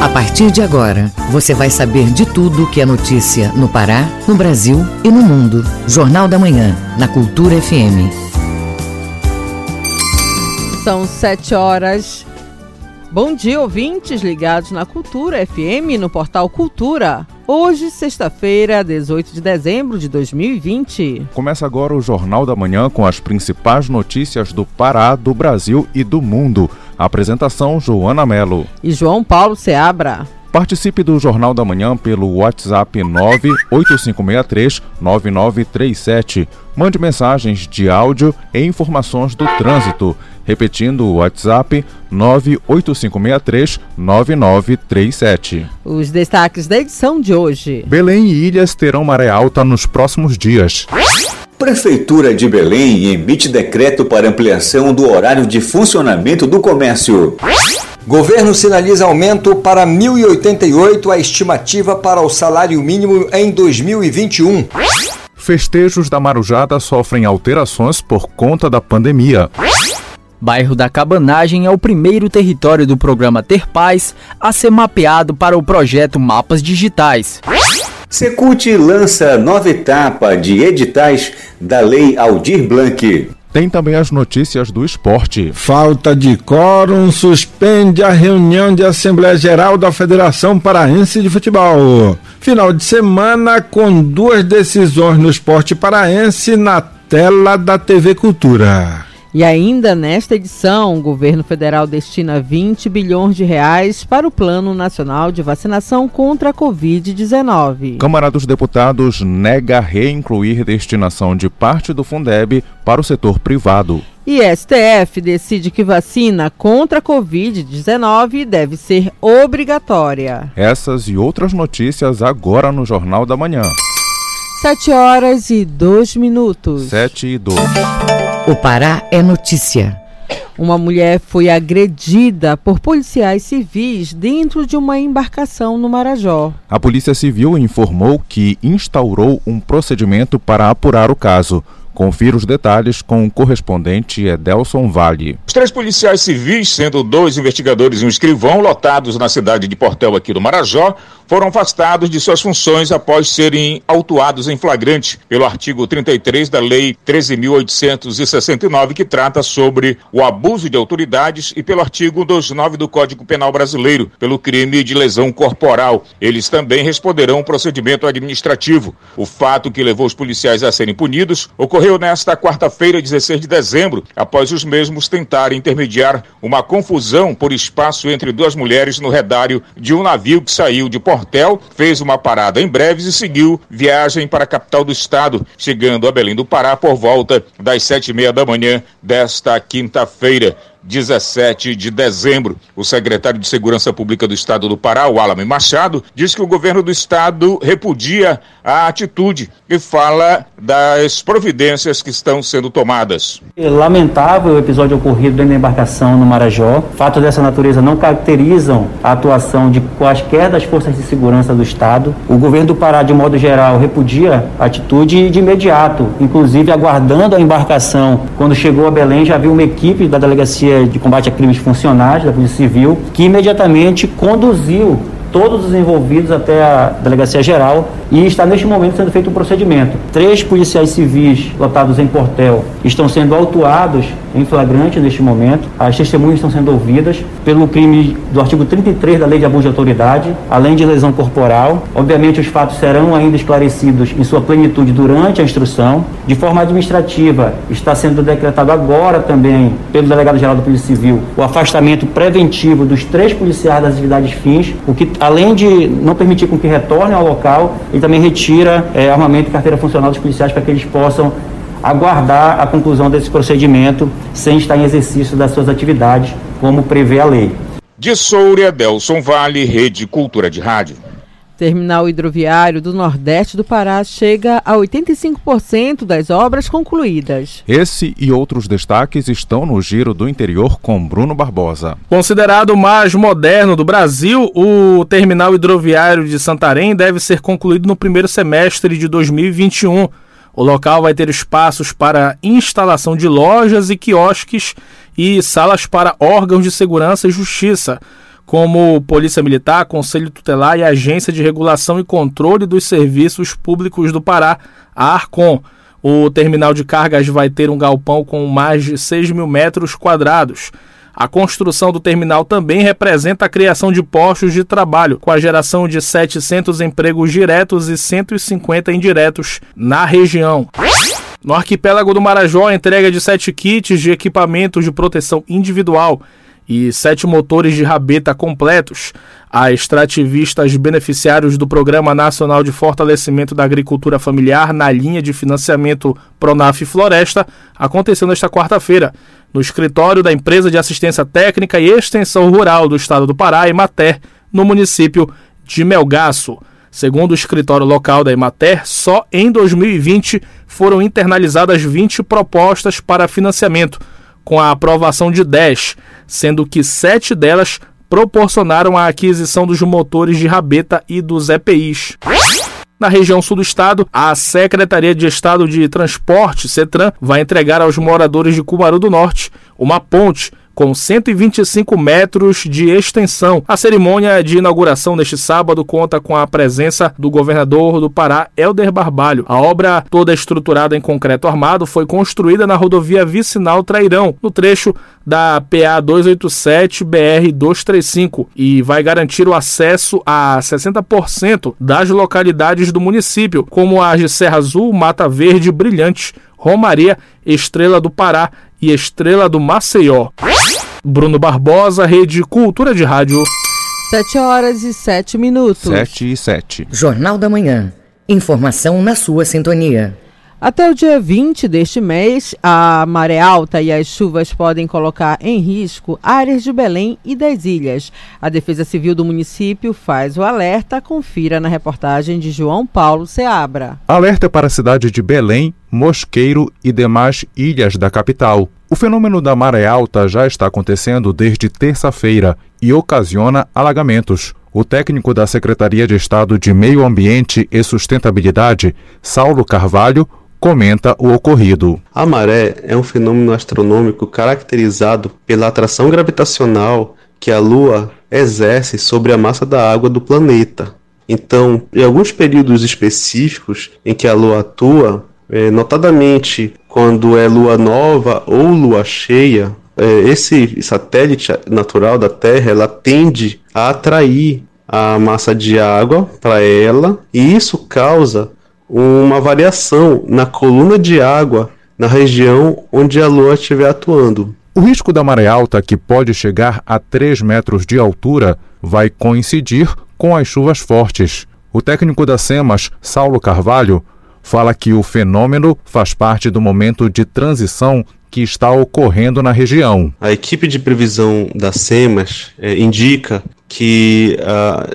A partir de agora, você vai saber de tudo que é notícia no Pará, no Brasil e no mundo. Jornal da Manhã, na Cultura FM. São 7 horas. Bom dia, ouvintes ligados na Cultura FM, no portal Cultura. Hoje, sexta-feira, 18 de dezembro de 2020. Começa agora o Jornal da Manhã com as principais notícias do Pará, do Brasil e do mundo. Apresentação, Joana Melo e João Paulo Seabra. Participe do Jornal da Manhã pelo WhatsApp 98563-9937. Mande mensagens de áudio e informações do trânsito. Repetindo o WhatsApp 98563-9937. Os destaques da edição de hoje. Belém e Ilhas terão maré alta nos próximos dias. Prefeitura de Belém emite decreto para ampliação do horário de funcionamento do comércio. Governo sinaliza aumento para 1.088 a estimativa para o salário mínimo em 2021. Festejos da Marujada sofrem alterações por conta da pandemia. Bairro da Cabanagem é o primeiro território do programa Ter Paz a ser mapeado para o projeto Mapas Digitais. Secult lança nova etapa de editais da Lei Aldir Blanc. Tem também as notícias do esporte. Falta de quórum suspende a reunião de Assembleia Geral da Federação Paraense de Futebol. Final de semana com duas decisões no esporte paraense na tela da TV Cultura. E ainda nesta edição, o governo federal destina 20 bilhões de reais para o Plano Nacional de Vacinação contra a Covid-19. Câmara dos Deputados nega reincluir destinação de parte do Fundeb para o setor privado. E STF decide que vacina contra a Covid-19 deve ser obrigatória. Essas e outras notícias agora no Jornal da Manhã. 7 horas e 2 minutos. 7 e 2. O Pará é notícia. Uma mulher foi agredida por policiais civis dentro de uma embarcação no Marajó. A Polícia Civil informou que instaurou um procedimento para apurar o caso. Confira os detalhes com o correspondente Edilson Vale. Os 3 policiais civis, sendo 2 investigadores e um escrivão, lotados na cidade de Portel aqui do Marajó, foram afastados de suas funções após serem autuados em flagrante pelo artigo 33 da Lei 13.869, que trata sobre o abuso de autoridades, e pelo artigo 29 do Código Penal Brasileiro, pelo crime de lesão corporal. Eles também responderão um procedimento administrativo. O fato que levou os policiais a serem punidos ocorreu nesta quarta-feira, 16 de dezembro, após os mesmos tentarem intermediar uma confusão por espaço entre 2 mulheres no redário de um navio que saiu de Portel, fez uma parada em Breves e seguiu viagem para a capital do estado, chegando a Belém do Pará por volta das 7h30 da manhã desta quinta-feira, 17 de dezembro. O secretário de Segurança Pública do Estado do Pará, o Alamem Machado, diz que o governo do estado repudia a atitude e fala das providências que estão sendo tomadas. Lamentável o episódio ocorrido dentro da embarcação no Marajó. Fatos dessa natureza não caracterizam a atuação de quaisquer das forças de segurança do estado. O governo do Pará, de modo geral, repudia a atitude de imediato, inclusive aguardando a embarcação. Quando chegou a Belém, já viu uma equipe da delegacia de combate a crimes funcionais da Polícia Civil, que imediatamente conduziu todos os envolvidos até a Delegacia Geral, e está neste momento sendo feito um procedimento. 3 policiais civis lotados em Portel estão sendo autuados em flagrante neste momento. As testemunhas estão sendo ouvidas pelo crime do artigo 33 da Lei de Abuso de Autoridade, além de lesão corporal. Obviamente os fatos serão ainda esclarecidos em sua plenitude durante a instrução. De forma administrativa, está sendo decretado agora também pelo Delegado-Geral da Polícia Civil o afastamento preventivo dos 3 policiais das atividades fins, o que, além de não permitir com que retornem ao local, ele também retira armamento e carteira funcional dos policiais para que eles possam aguardar a conclusão desse procedimento sem estar em exercício das suas atividades, como prevê a lei. De Soura, Adelson Vale, Rede Cultura de Rádio. Terminal hidroviário do Nordeste do Pará chega a 85% das obras concluídas. Esse e outros destaques estão no Giro do Interior com Bruno Barbosa. Considerado o mais moderno do Brasil, o terminal hidroviário de Santarém deve ser concluído no primeiro semestre de 2021. O local vai ter espaços para instalação de lojas e quiosques e salas para órgãos de segurança e justiça. como Polícia Militar, Conselho Tutelar e Agência de Regulação e Controle dos Serviços Públicos do Pará, a ARCON. O terminal de cargas vai ter um galpão com mais de 6 mil metros quadrados. A construção do terminal também representa a criação de postos de trabalho, com a geração de 700 empregos diretos e 150 indiretos na região. No arquipélago do Marajó, a entrega de 7 kits de equipamentos de proteção individual e 7 motores de rabeta completos a extrativistas beneficiários do Programa Nacional de Fortalecimento da Agricultura Familiar na linha de financiamento Pronaf Floresta, aconteceu nesta quarta-feira, no escritório da Empresa de Assistência Técnica e Extensão Rural do Estado do Pará, Emater, no município de Melgaço. Segundo o escritório local da Emater, só em 2020 foram internalizadas 20 propostas para financiamento, com a aprovação de 10, sendo que 7 delas proporcionaram a aquisição dos motores de rabeta e dos EPIs. Na região sul do estado, a Secretaria de Estado de Transporte, CETRAN, vai entregar aos moradores de Cumaru do Norte uma ponte com 125 metros de extensão. A cerimônia de inauguração neste sábado conta com a presença do governador do Pará, Helder Barbalho. A obra, toda estruturada em concreto armado, foi construída na rodovia Vicinal Trairão, no trecho da PA 287 BR 235, e vai garantir o acesso a 60% das localidades do município, como as de Serra Azul, Mata Verde, Brilhante, Romaria, Estrela do Pará e Estrela do Maceió. Bruno Barbosa, Rede Cultura de Rádio. 7:07. 7:07. Jornal da Manhã. Informação na sua sintonia. Até o dia 20 deste mês, a maré alta e as chuvas podem colocar em risco áreas de Belém e das ilhas. A Defesa Civil do município faz o alerta. Confira na reportagem de João Paulo Seabra. Alerta para a cidade de Belém, Mosqueiro e demais ilhas da capital. O fenômeno da maré alta já está acontecendo desde terça-feira e ocasiona alagamentos. O técnico da Secretaria de Estado de Meio Ambiente e Sustentabilidade, Saulo Carvalho, comenta o ocorrido. A maré é um fenômeno astronômico caracterizado pela atração gravitacional que a Lua exerce sobre a massa da água do planeta. Então, em alguns períodos específicos em que a Lua atua, notadamente quando é Lua nova ou Lua cheia, esse satélite natural da Terra, ela tende a atrair a massa de água para ela, e isso causa uma variação na coluna de água na região onde a Lua estiver atuando. O risco da maré alta, que pode chegar a 3 metros de altura, vai coincidir com as chuvas fortes. O técnico da SEMAS, Saulo Carvalho, fala que o fenômeno faz parte do momento de transição que está ocorrendo na região. A equipe de previsão da SEMAS indica que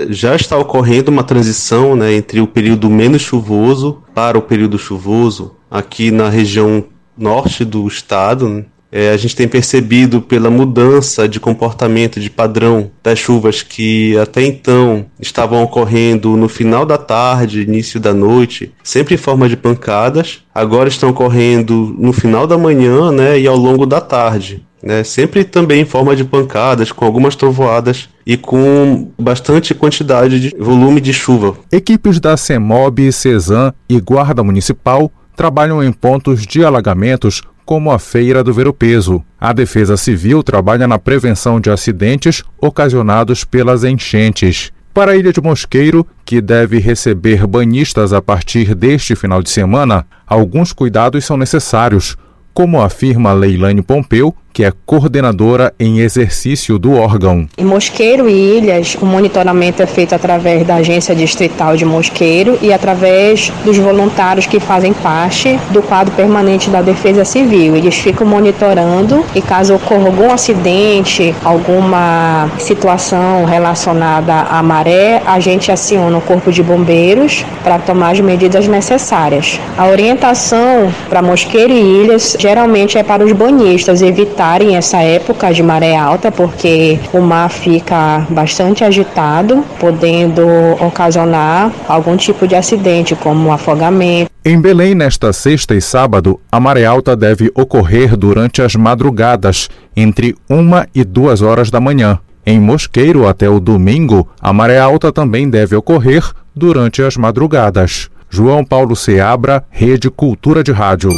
já está ocorrendo uma transição, entre o período menos chuvoso para o período chuvoso aqui na região norte do estado. A gente tem percebido pela mudança de comportamento, de padrão das chuvas que até então estavam ocorrendo no final da tarde, início da noite, sempre em forma de pancadas, agora estão ocorrendo no final da manhã, e ao longo da tarde, sempre também em forma de pancadas, com algumas trovoadas e com bastante quantidade de volume de chuva. Equipes da CEMOB, CESAM e Guarda Municipal trabalham em pontos de alagamentos como a Feira do Ver-o-Peso. A Defesa Civil trabalha na prevenção de acidentes ocasionados pelas enchentes. Para a Ilha de Mosqueiro, que deve receber banhistas a partir deste final de semana, alguns cuidados são necessários, como afirma Leilane Pompeu, que é coordenadora em exercício do órgão. Em Mosqueiro e Ilhas, o monitoramento é feito através da Agência Distrital de Mosqueiro e através dos voluntários que fazem parte do quadro permanente da Defesa Civil. Eles ficam monitorando e caso ocorra algum acidente, alguma situação relacionada à maré, a gente aciona o Corpo de Bombeiros para tomar as medidas necessárias. A orientação para Mosqueiro e Ilhas geralmente é para os banhistas evitar essa época de maré alta, porque o mar fica bastante agitado, podendo ocasionar algum tipo de acidente, como afogamento. Em Belém, nesta sexta e sábado, a maré alta deve ocorrer durante as madrugadas, entre 1 e 2 horas da manhã. Em Mosqueiro, até o domingo, a maré alta também deve ocorrer durante as madrugadas. João Paulo Seabra, Rede Cultura de Rádio.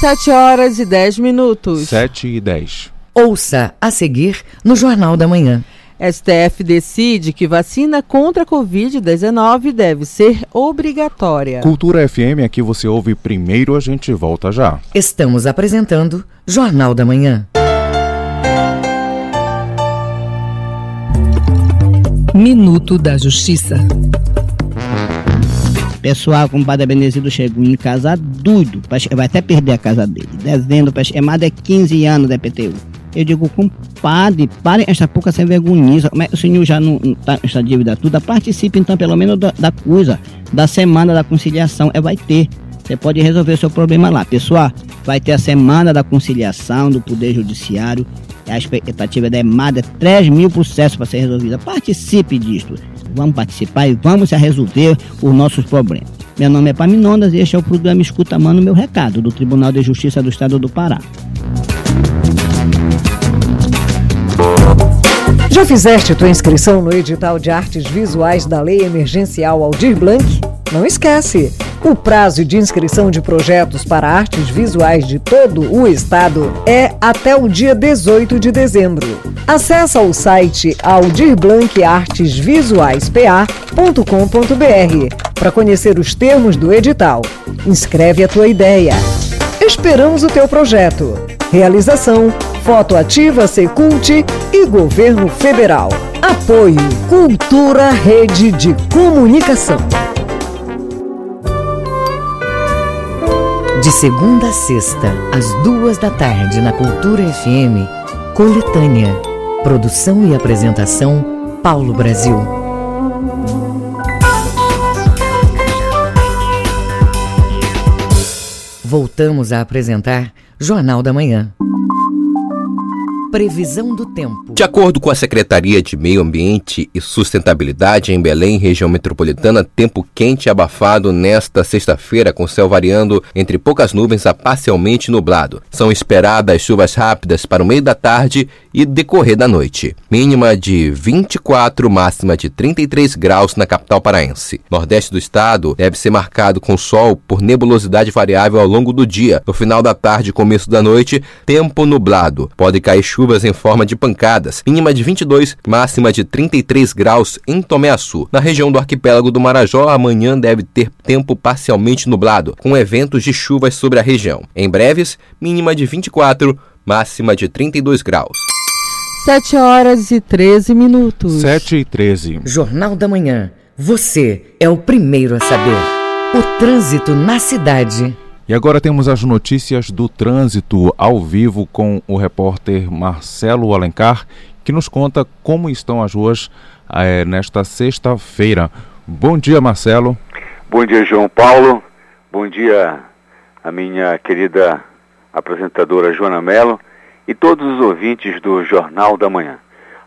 7:10. 7:10. Ouça a seguir no Jornal da Manhã. STF decide que vacina contra a Covid-19 deve ser obrigatória. Cultura FM, aqui você ouve primeiro, a gente volta já. Estamos apresentando Jornal da Manhã. Minuto da Justiça. Pessoal, com o compadre Benezito chegou em casa doido, vai até perder a casa dele, devendo, é mais de 15 anos da PTU. Eu digo, compadre, pare esta pouca sem vergonhiza, o senhor já não está esta dívida toda, participe então pelo menos da coisa, da semana da conciliação, vai ter. Você pode resolver o seu problema lá, pessoal. Vai ter a semana da conciliação do Poder Judiciário. A expectativa da EMAD é 3.000 processos para ser resolvida. Participe disto. Vamos participar e vamos resolver os nossos problemas. Meu nome é Paminondas e este é o programa Escuta Mano Meu Recado, do Tribunal de Justiça do Estado do Pará. Já fizeste tua inscrição no edital de artes visuais da Lei Emergencial Aldir Blanc? Não esquece! O prazo de inscrição de projetos para artes visuais de todo o estado é até o dia 18 de dezembro. Acesse o site aldirblancartesvisuaispa.com.br para conhecer os termos do edital. Inscreve a tua ideia. Esperamos o teu projeto. Realização: Foto Ativa, Secult e Governo Federal. Apoio Cultura Rede de Comunicação. De segunda a sexta, às 14h, na Cultura FM, Coletânea. Produção e apresentação, Paulo Brasil. Voltamos a apresentar Jornal da Manhã. Previsão do tempo. De acordo com a Secretaria de Meio Ambiente e Sustentabilidade em Belém, região metropolitana, tempo quente e abafado nesta sexta-feira, com céu variando entre poucas nuvens a parcialmente nublado. São esperadas chuvas rápidas para o meio da tarde e decorrer da noite. Mínima de 24, máxima de 33 graus na capital paraense. Nordeste do estado deve ser marcado com sol por nebulosidade variável ao longo do dia. No final da tarde e começo da noite, tempo nublado. Pode cair chuvas em forma de pancadas, mínima de 22, máxima de 33 graus em Tomé Açu. Na região do arquipélago do Marajó, amanhã deve ter tempo parcialmente nublado, com eventos de chuvas sobre a região. Em breves, mínima de 24, máxima de 32 graus. 7:13. 7:13. Jornal da Manhã. Você é o primeiro a saber. O trânsito na cidade. E agora temos as notícias do trânsito ao vivo com o repórter Marcelo Alencar, que nos conta como estão as ruas nesta sexta-feira. Bom dia, Marcelo. Bom dia, João Paulo. Bom dia a minha querida apresentadora Joana Melo e todos os ouvintes do Jornal da Manhã.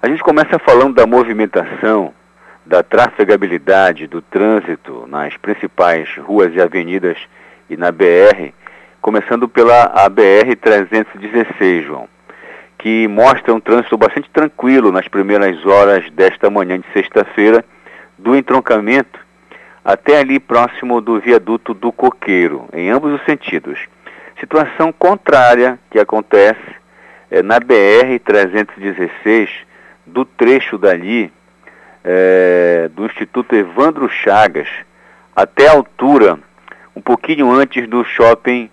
A gente começa falando da movimentação, da trafegabilidade do trânsito nas principais ruas e avenidas e na BR, começando pela BR-316, João, que mostra um trânsito bastante tranquilo nas primeiras horas desta manhã de sexta-feira, do entroncamento até ali próximo do viaduto do Coqueiro, em ambos os sentidos. Situação contrária que acontece na BR-316, do trecho dali, do Instituto Evandro Chagas, até a altura um pouquinho antes do shopping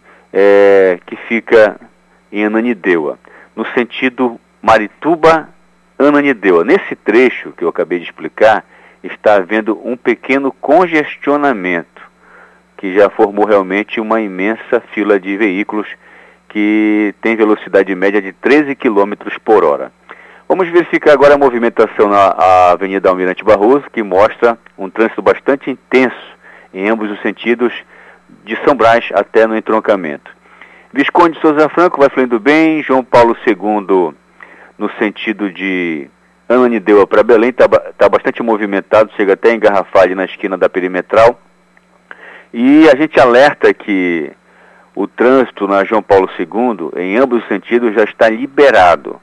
que fica em Ananindeua, no sentido Marituba-Ananindeua. Nesse trecho que eu acabei de explicar, está havendo um pequeno congestionamento, que já formou realmente uma imensa fila de veículos que tem velocidade média de 13 km por hora. Vamos verificar agora a movimentação na Avenida Almirante Barroso, que mostra um trânsito bastante intenso em ambos os sentidos, de São Brás até no entroncamento. Visconde Souza Franco vai fluindo bem, João Paulo II no sentido de Ananindeua para Belém, está bastante movimentado, chega até a engarrafar ali na esquina da Perimetral. E a gente alerta que o trânsito na João Paulo II, em ambos os sentidos, já está liberado.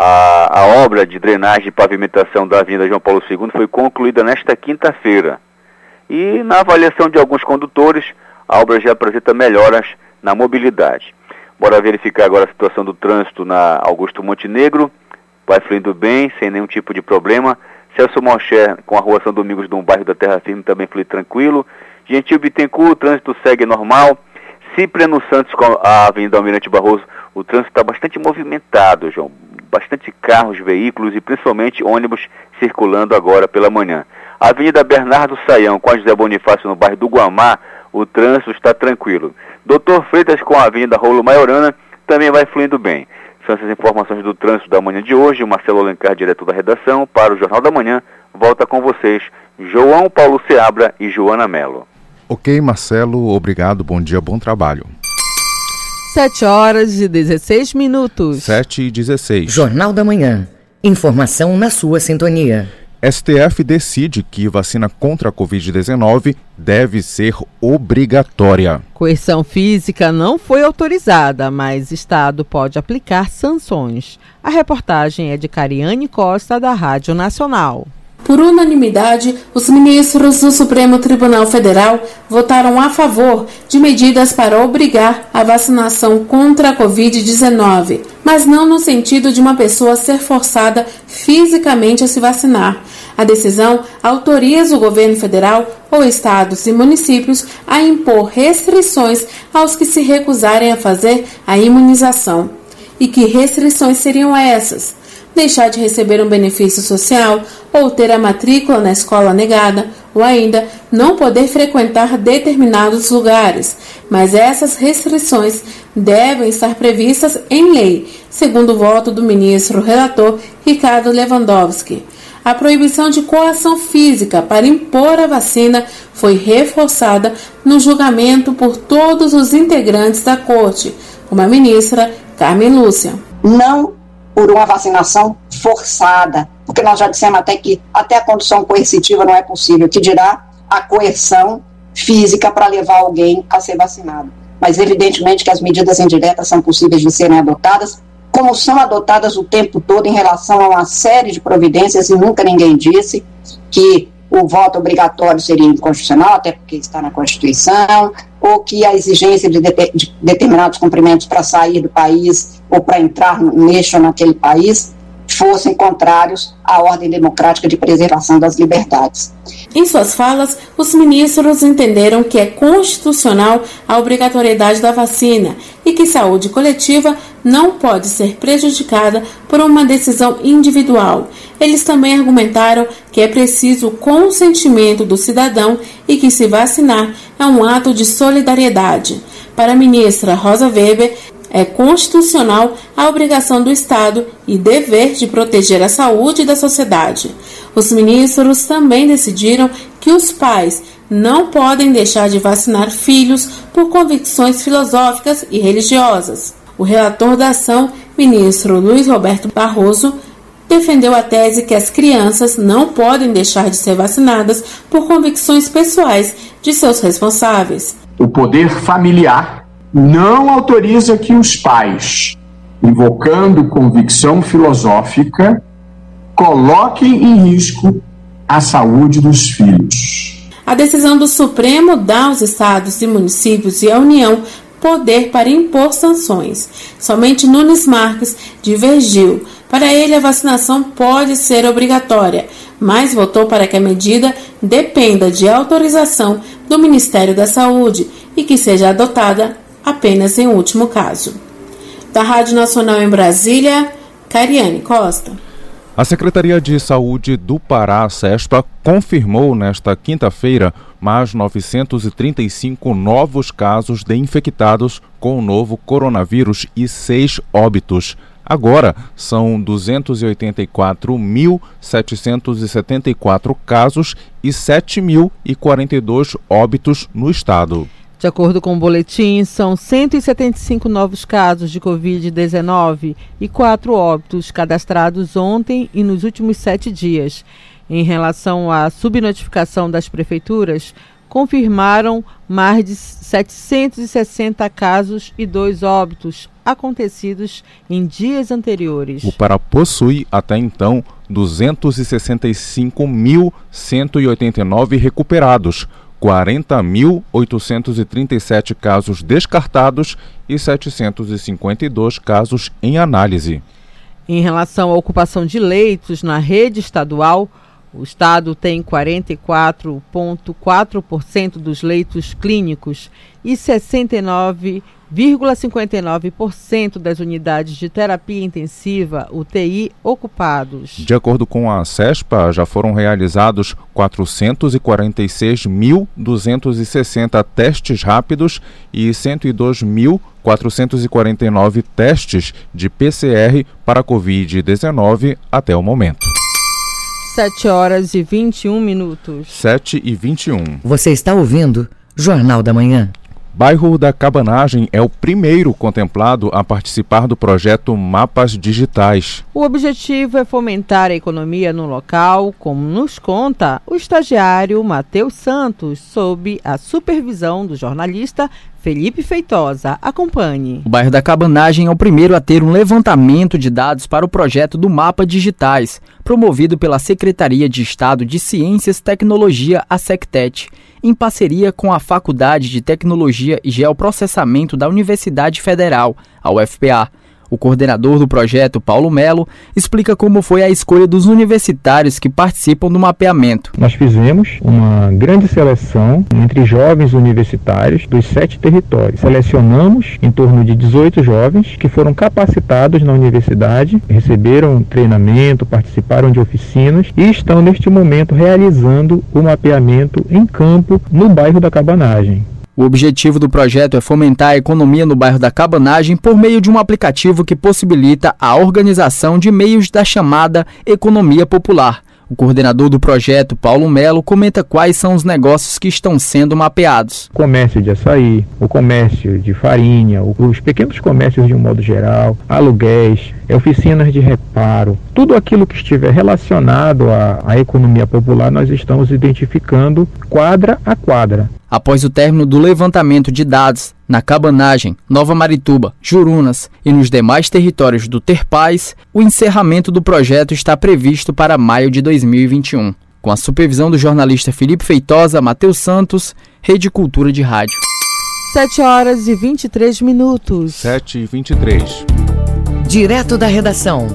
A obra de drenagem e pavimentação da Avenida João Paulo II foi concluída nesta quinta-feira. E na avaliação de alguns condutores, a obra já apresenta melhoras na mobilidade. Bora verificar agora a situação do trânsito na Augusto Montenegro. Vai fluindo bem, sem nenhum tipo de problema. Celso Moncher com a rua São Domingos, no bairro da Terra Firme, também flui tranquilo. Gentil Bittencourt, o trânsito segue normal. Cipriano Santos com a Avenida Almirante Barroso, o trânsito está bastante movimentado, João. Bastante carros, veículos e principalmente ônibus circulando agora pela manhã. A Avenida Bernardo Saião com a José Bonifácio, no bairro do Guamá, o trânsito está tranquilo. Doutor Freitas com a Avenida Rolo Maiorana também vai fluindo bem. São essas informações do trânsito da manhã de hoje. Marcelo Alencar, direto da redação, para o Jornal da Manhã. Volta com vocês, João Paulo Seabra e Joana Melo. Ok, Marcelo, obrigado, bom dia, bom trabalho. 7:16. 7:16. Jornal da Manhã. Informação na sua sintonia. STF decide que vacina contra a Covid-19 deve ser obrigatória. Coerção física não foi autorizada, mas Estado pode aplicar sanções. A reportagem é de Cariane Costa, da Rádio Nacional. Por unanimidade, os ministros do Supremo Tribunal Federal votaram a favor de medidas para obrigar a vacinação contra a Covid-19, mas não no sentido de uma pessoa ser forçada fisicamente a se vacinar. A decisão autoriza o governo federal ou estados e municípios a impor restrições aos que se recusarem a fazer a imunização. E que restrições seriam essas? Deixar de receber um benefício social ou ter a matrícula na escola negada ou ainda não poder frequentar determinados lugares, mas essas restrições devem estar previstas em lei, segundo o voto do ministro relator Ricardo Lewandowski. A proibição de coação física para impor a vacina foi reforçada no julgamento por todos os integrantes da corte, como a ministra Carmen Lúcia. Não por uma vacinação forçada, porque nós já dissemos até que até a condução coercitiva não é possível, que dirá a coerção física para levar alguém a ser vacinado. Mas evidentemente que as medidas indiretas são possíveis de serem adotadas, como são adotadas o tempo todo em relação a uma série de providências, e nunca ninguém disse que o voto obrigatório seria inconstitucional, até porque está na Constituição, ou que a exigência de determinados cumprimentos para sair do país ou para entrar neste ou naquele país fossem contrários à ordem democrática de preservação das liberdades. Em suas falas, os ministros entenderam que é constitucional a obrigatoriedade da vacina e que saúde coletiva não pode ser prejudicada por uma decisão individual. Eles também argumentaram que é preciso o consentimento do cidadão e que se vacinar é um ato de solidariedade. Para a ministra Rosa Weber, é constitucional a obrigação do Estado e dever de proteger a saúde da sociedade. Os ministros também decidiram que os pais não podem deixar de vacinar filhos por convicções filosóficas e religiosas. O relator da ação, ministro Luiz Roberto Barroso, defendeu a tese que as crianças não podem deixar de ser vacinadas por convicções pessoais de seus responsáveis. O poder familiar não autoriza que os pais, invocando convicção filosófica, coloquem em risco a saúde dos filhos. A decisão do Supremo dá aos estados e municípios e à União poder para impor sanções. Somente Nunes Marques divergiu. Para ele, a vacinação pode ser obrigatória, mas votou para que a medida dependa de autorização do Ministério da Saúde e que seja adotada apenas em último caso. Da Rádio Nacional em Brasília, Cariane Costa. A Secretaria de Saúde do Pará, SESPA, confirmou nesta quinta-feira mais 935 novos casos de infectados com o novo coronavírus e 6 óbitos. Agora, são 284.774 casos e 7.042 óbitos no estado. De acordo com o boletim, são 175 novos casos de Covid-19 e 4 óbitos cadastrados ontem e nos últimos 7 dias. Em relação à subnotificação das prefeituras, confirmaram mais de 760 casos e 2 óbitos acontecidos em dias anteriores. O Pará possui, até então, 265.189 recuperados, 40.837 casos descartados e 752 casos em análise. Em relação à ocupação de leitos na rede estadual, o estado tem 44,4% dos leitos clínicos e 69,59% das unidades de terapia intensiva, UTI, ocupados. De acordo com a SESPA, já foram realizados 446.260 testes rápidos e 102.449 testes de PCR para Covid-19 até o momento. 7h21. 7h21. Você está ouvindo Jornal da Manhã. Bairro da Cabanagem é o primeiro contemplado a participar do projeto Mapas Digitais. O objetivo é fomentar a economia no local, como nos conta o estagiário Matheus Santos, sob a supervisão do jornalista Felipe Feitosa. Acompanhe. O bairro da Cabanagem é o primeiro a ter um levantamento de dados para o projeto do Mapa Digitais, promovido pela Secretaria de Estado de Ciências e Tecnologia, a SECTEC, em parceria com a Faculdade de Tecnologia e Geoprocessamento da Universidade Federal, a UFPA. O coordenador do projeto, Paulo Mello, explica como foi a escolha dos universitários que participam do mapeamento. Nós fizemos uma grande seleção entre jovens universitários dos 7 territórios. Selecionamos em torno de 18 jovens que foram capacitados na universidade, receberam treinamento, participaram de oficinas e estão neste momento realizando o mapeamento em campo no bairro da Cabanagem. O objetivo do projeto é fomentar a economia no bairro da Cabanagem por meio de um aplicativo que possibilita a organização de meios da chamada economia popular. O coordenador do projeto, Paulo Mello, comenta quais são os negócios que estão sendo mapeados. Comércio de açaí, o comércio de farinha, os pequenos comércios de um modo geral, aluguéis, oficinas de reparo. Tudo aquilo que estiver relacionado à economia popular, nós estamos identificando quadra a quadra. Após o término do levantamento de dados na Cabanagem, Nova Marituba, Jurunas e nos demais territórios do Terpaz, o encerramento do projeto está previsto para maio de 2021. Com a supervisão do jornalista Felipe Feitosa, Matheus Santos, Rede Cultura de Rádio. 7h23. 7h23. Direto da redação.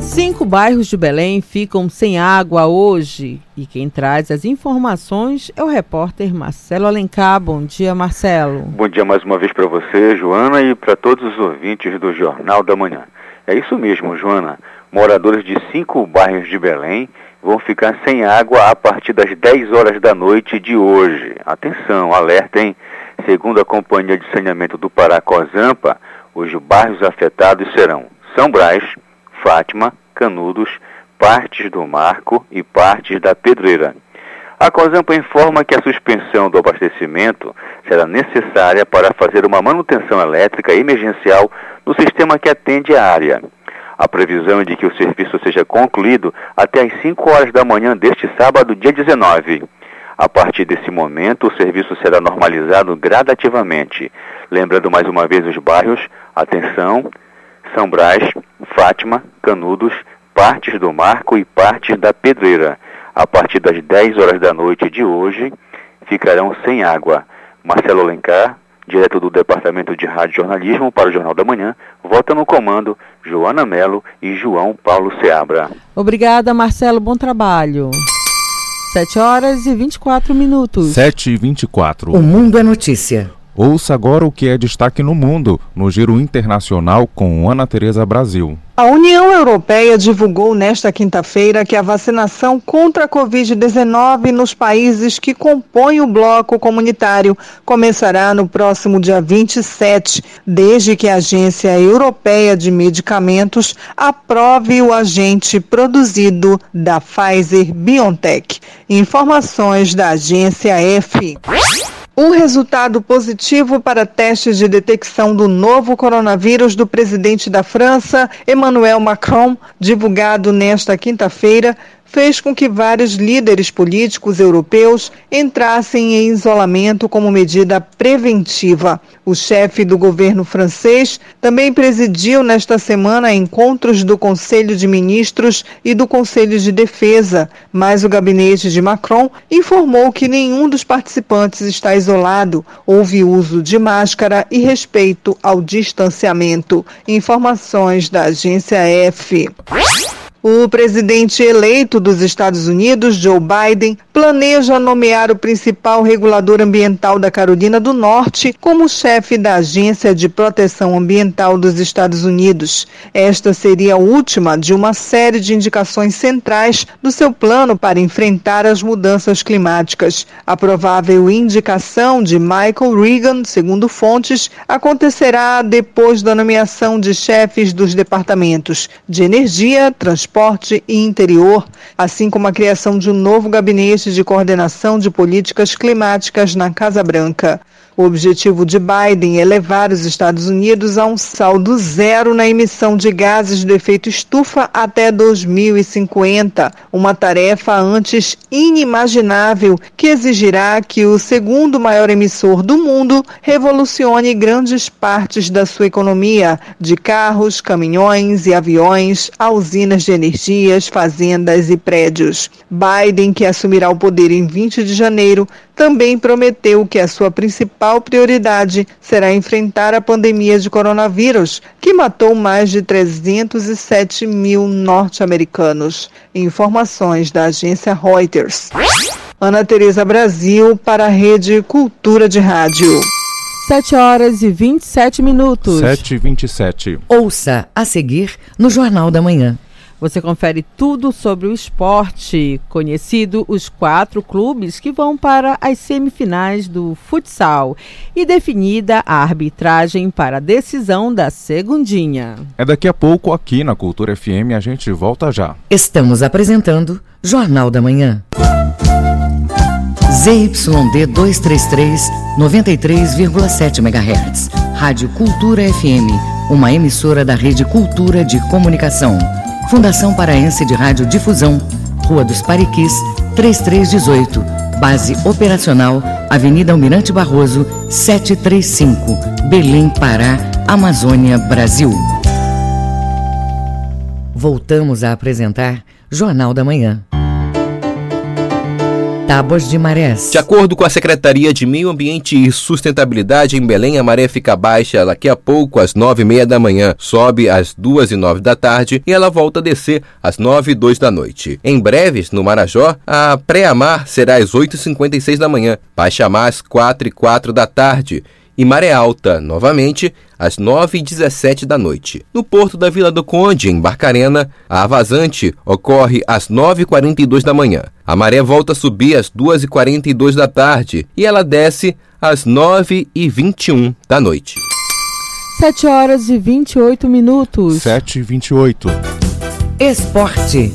5 bairros de Belém ficam sem água hoje. E quem traz as informações é o repórter Marcelo Alencar. Bom dia, Marcelo. Bom dia mais uma vez para você, Joana, e para todos os ouvintes do Jornal da Manhã. É isso mesmo, Joana. Moradores de 5 bairros de Belém vão ficar sem água a partir das 10 horas da noite de hoje. Atenção, alertem. Segundo a Companhia de Saneamento do Pará, Cosanpa, os bairros afetados serão São Brás, Fátima, Canudos, partes do Marco e partes da Pedreira. A Cosanpa informa que a suspensão do abastecimento será necessária para fazer uma manutenção elétrica emergencial no sistema que atende a área. A previsão é de que o serviço seja concluído até às 5 horas da manhã deste sábado, dia 19. A partir desse momento, o serviço será normalizado gradativamente. Lembrando mais uma vez os bairros, atenção, São Brás, Fátima, Canudos, partes do Marco e partes da Pedreira. A partir das 10 horas da noite de hoje, ficarão sem água. Marcelo Alencar, direto do Departamento de Rádio Jornalismo para o Jornal da Manhã, volta no comando Joana Melo e João Paulo Seabra. Obrigada, Marcelo. Bom trabalho. 7h24. 7h24. O Mundo é Notícia. Ouça agora o que é destaque no mundo, no Giro Internacional com Ana Tereza Brasil. A União Europeia divulgou nesta quinta-feira que a vacinação contra a Covid-19 nos países que compõem o bloco comunitário começará no próximo dia 27, desde que a Agência Europeia de Medicamentos aprove o agente produzido da Pfizer-BioNTech. Informações da Agência F. Um resultado positivo para testes de detecção do novo coronavírus do presidente da França, Emmanuel Macron, divulgado nesta quinta-feira, fez com que vários líderes políticos europeus entrassem em isolamento como medida preventiva. O chefe do governo francês também presidiu nesta semana encontros do Conselho de Ministros e do Conselho de Defesa, mas o gabinete de Macron informou que nenhum dos participantes está isolado. Houve uso de máscara e respeito ao distanciamento. Informações da Agência F. O presidente eleito dos Estados Unidos, Joe Biden, planeja nomear o principal regulador ambiental da Carolina do Norte como chefe da Agência de Proteção Ambiental dos Estados Unidos. Esta seria a última de uma série de indicações centrais do seu plano para enfrentar as mudanças climáticas. A provável indicação de Michael Regan, segundo fontes, acontecerá depois da nomeação de chefes dos departamentos de Energia, Transporte e Interior, assim como a criação de um novo gabinete de coordenação de políticas climáticas na Casa Branca. O objetivo de Biden é levar os Estados Unidos a um saldo zero na emissão de gases de efeito estufa até 2050, uma tarefa antes inimaginável que exigirá que o segundo maior emissor do mundo revolucione grandes partes da sua economia, de carros, caminhões e aviões, a usinas de energias, fazendas e prédios. Biden, que assumirá o poder em 20 de janeiro, também prometeu que a sua principal prioridade será enfrentar a pandemia de coronavírus, que matou mais de 307 mil norte-americanos. Informações da agência Reuters. Ana Tereza Brasil, para a Rede Cultura de Rádio. 7 horas e 27 minutos. 7h27. Ouça a seguir no Jornal da Manhã. Você confere tudo sobre o esporte, conhecido os 4 clubes que vão para as semifinais do futsal e definida a arbitragem para a decisão da segundinha. É daqui a pouco aqui na Cultura FM, a gente volta já. Estamos apresentando Jornal da Manhã. ZYD 233, 93,7 MHz. Rádio Cultura FM, uma emissora da Rede Cultura de Comunicação. Fundação Paraense de Rádio Difusão, Rua dos Pariquis, 3318, Base Operacional, Avenida Almirante Barroso, 735, Belém, Pará, Amazônia, Brasil. Voltamos a apresentar Jornal da Manhã. Tábuas de marés. De acordo com a Secretaria de Meio Ambiente e Sustentabilidade em Belém, a maré fica baixa daqui a pouco às 9h30 da manhã, sobe às 2h09 da tarde e ela volta a descer às 9h02 da noite. Em breves, no Marajó, a pré-amar será às 8h56 da manhã, baixa-mar às 4h04 da tarde e maré alta, novamente, às 9h17 da noite. No porto da Vila do Conde, em Barcarena, a vazante ocorre às 9h42 da manhã. A maré volta a subir às 2h42 da tarde e ela desce às 9h21 da noite. 7 horas e 28 minutos. 7h28. Esporte.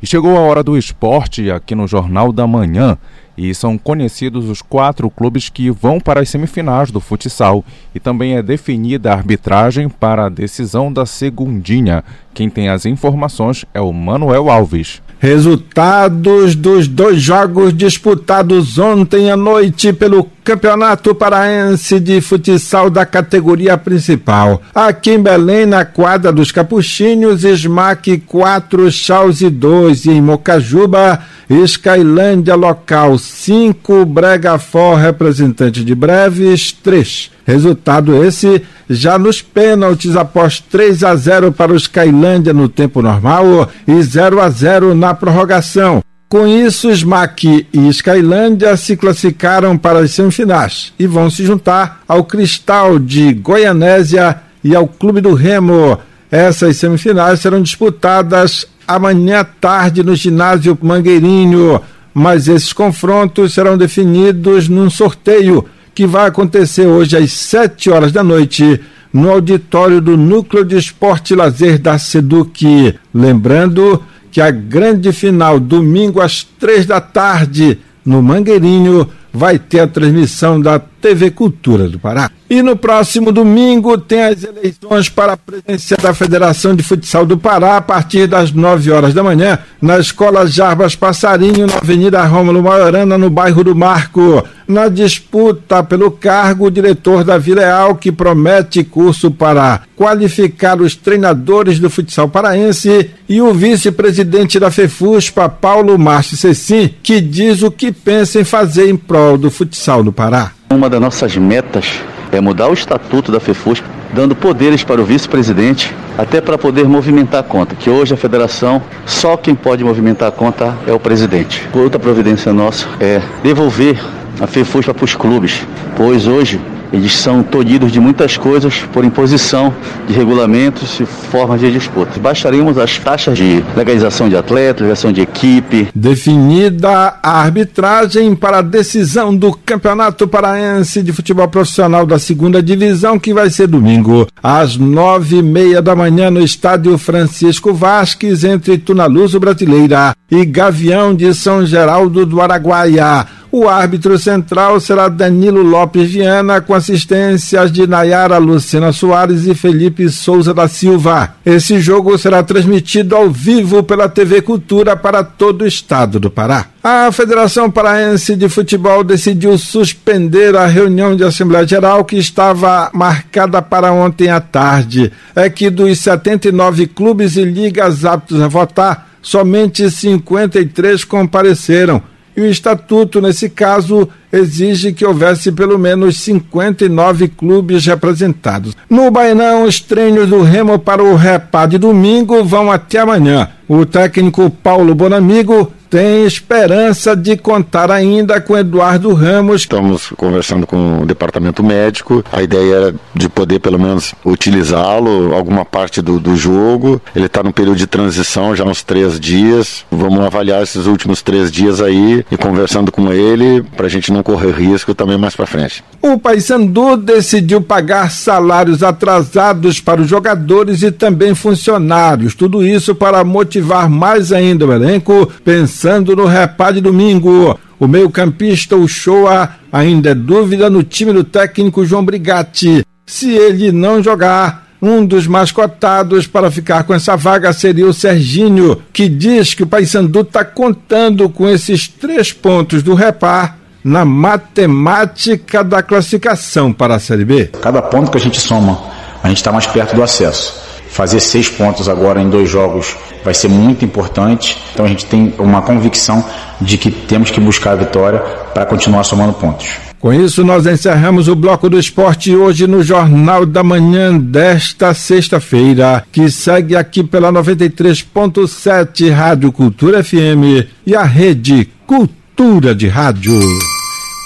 E chegou a hora do esporte aqui no Jornal da Manhã. E são conhecidos os 4 clubes que vão para as semifinais do futsal. E também é definida a arbitragem para a decisão da segundinha. Quem tem as informações é o Manuel Alves. Resultados dos 2 jogos disputados ontem à noite pelo Campeonato Paraense de Futsal da categoria principal. Aqui em Belém, na quadra dos Capuchinhos, Smack 4, Chause 2. E em Mocajuba, Skylândia local 5, Bregafor, representante de Breves, 3. Resultado esse já nos pênaltis após 3-0 para o Skylândia no tempo normal e 0-0 na prorrogação. Com isso, Smack e Skylândia se classificaram para as semifinais e vão se juntar ao Cristal de Goianésia e ao Clube do Remo. Essas semifinais serão disputadas amanhã à tarde no ginásio Mangueirinho, mas esses confrontos serão definidos num sorteio que vai acontecer hoje às 7h da noite no auditório do Núcleo de Esporte e Lazer da SEDUC. Lembrando que a grande final, domingo às 15h, no Mangueirinho, vai ter a transmissão da TV Cultura do Pará. E no próximo domingo tem as eleições para a presidência da Federação de Futsal do Pará a partir das 9 horas da manhã na Escola Jarbas Passarinho, na Avenida Rômulo Maiorana, no bairro do Marco. Na disputa pelo cargo, o diretor da Vileal, que promete curso para qualificar os treinadores do futsal paraense, e o vice-presidente da FEFUSPA, Paulo Márcio Cecim, que diz o que pensa em fazer em prol do futsal do Pará. Uma das nossas metas é mudar o estatuto da FEFUSPA, dando poderes para o vice-presidente, até para poder movimentar a conta, que hoje a federação, só quem pode movimentar a conta é o presidente. Outra providência nossa é devolver a FEFUSPA para os clubes, pois hoje eles são tolhidos de muitas coisas por imposição de regulamentos e formas de disputa. Baixaremos as taxas de legalização de atleta, legalização de equipe. Definida a arbitragem para a decisão do Campeonato Paraense de Futebol Profissional da 2ª Divisão, que vai ser domingo, às 9h30 da manhã, no estádio Francisco Vasques, entre Tunaluso Brasileira e Gavião de São Geraldo do Araguaia. O árbitro central será Danilo Lopes Viana, com assistências de Nayara Lucina Soares e Felipe Souza da Silva. Esse jogo será transmitido ao vivo pela TV Cultura para todo o estado do Pará. A Federação Paraense de Futebol decidiu suspender a reunião de Assembleia Geral que estava marcada para ontem à tarde. É que dos 79 clubes e ligas aptos a votar, somente 53 compareceram. E o estatuto, nesse caso, exige que houvesse pelo menos 59 clubes representados. No Bainão, os treinos do Remo para o Repá de domingo vão até amanhã. O técnico Paulo Bonamigo tem esperança de contar ainda com Eduardo Ramos. Estamos conversando com o departamento médico. A ideia era de poder, pelo menos, utilizá-lo alguma parte do jogo. Ele está no período de transição já há uns 3 dias. Vamos avaliar esses últimos 3 dias aí e conversando com ele para a gente não correr risco também mais para frente. O Paysandu decidiu pagar salários atrasados para os jogadores e também funcionários. Tudo isso para motivar mais ainda o elenco, pensando no Repá de domingo. O meio-campista Uchoa ainda é dúvida no time do técnico João Brigatti. Se ele não jogar, um dos mais cotados para ficar com essa vaga seria o Serginho, que diz que o Paysandu está contando com esses 3 pontos do Repá na matemática da classificação para a Série B. Cada ponto que a gente soma, a gente está mais perto do acesso. Fazer 6 pontos agora em 2 jogos vai ser muito importante. Então a gente tem uma convicção de que temos que buscar a vitória para continuar somando pontos. Com isso, nós encerramos o Bloco do Esporte hoje no Jornal da Manhã desta sexta-feira, que segue aqui pela 93.7 Rádio Cultura FM e a Rede Cultura de Rádio.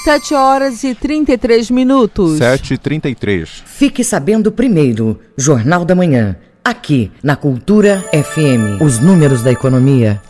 7h33. 7h33. Fique sabendo primeiro, Jornal da Manhã, aqui na Cultura FM. Os números da economia.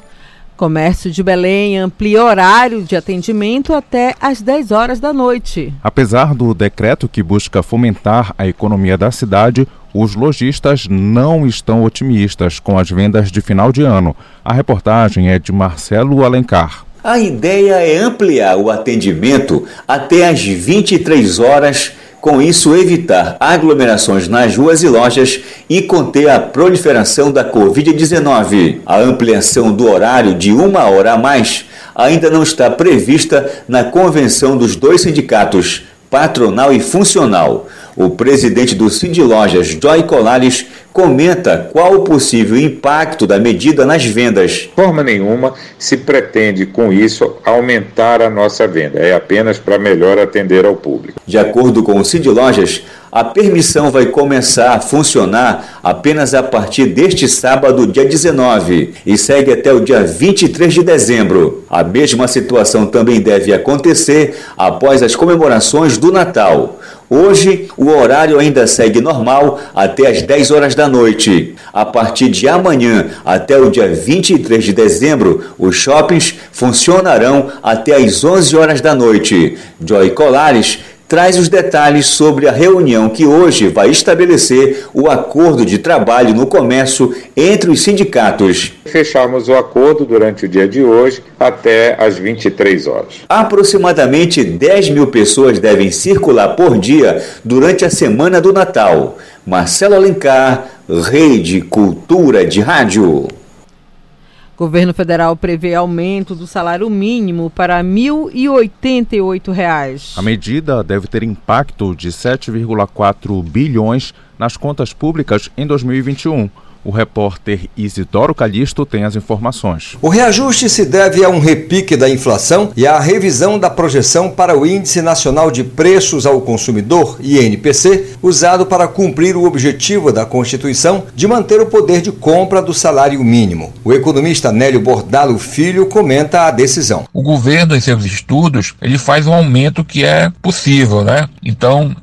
Comércio de Belém amplia horário de atendimento até às 10 horas da noite. Apesar do decreto que busca fomentar a economia da cidade, os lojistas não estão otimistas com as vendas de final de ano. A reportagem é de Marcelo Alencar. A ideia é ampliar o atendimento até às 23 horas, com isso evitar aglomerações nas ruas e lojas e conter a proliferação da Covid-19. A ampliação do horário de 1 hora a mais ainda não está prevista na convenção dos 2 sindicatos, patronal e funcional. O presidente do Sindilojas, Joy Colares, comenta qual o possível impacto da medida nas vendas. De forma nenhuma se pretende com isso aumentar a nossa venda, é apenas para melhor atender ao público. De acordo com o Sindilojas, a permissão vai começar a funcionar apenas a partir deste sábado, dia 19, e segue até o dia 23 de dezembro. A mesma situação também deve acontecer após as comemorações do Natal. Hoje, o horário ainda segue normal até às 10 horas da noite. A partir de amanhã até o dia 23 de dezembro, os shoppings funcionarão até às 11 horas da noite. Joy Colares traz os detalhes sobre a reunião que hoje vai estabelecer o acordo de trabalho no comércio entre os sindicatos. Fechamos o acordo durante o dia de hoje até às 23 horas. Aproximadamente 10 mil pessoas devem circular por dia durante a semana do Natal. Marcelo Alencar, Rede Cultura de Rádio. O governo federal prevê aumento do salário mínimo para R$ 1.088. A medida deve ter impacto de 7,4 bilhões nas contas públicas em 2021. O repórter Isidoro Calixto tem as informações. O reajuste se deve a um repique da inflação e à revisão da projeção para o Índice Nacional de Preços ao Consumidor, INPC, usado para cumprir o objetivo da Constituição de manter o poder de compra do salário mínimo. O economista Nélio Bordalo Filho comenta a decisão. O governo, em seus estudos, ele faz um aumento que é possível, né? Então,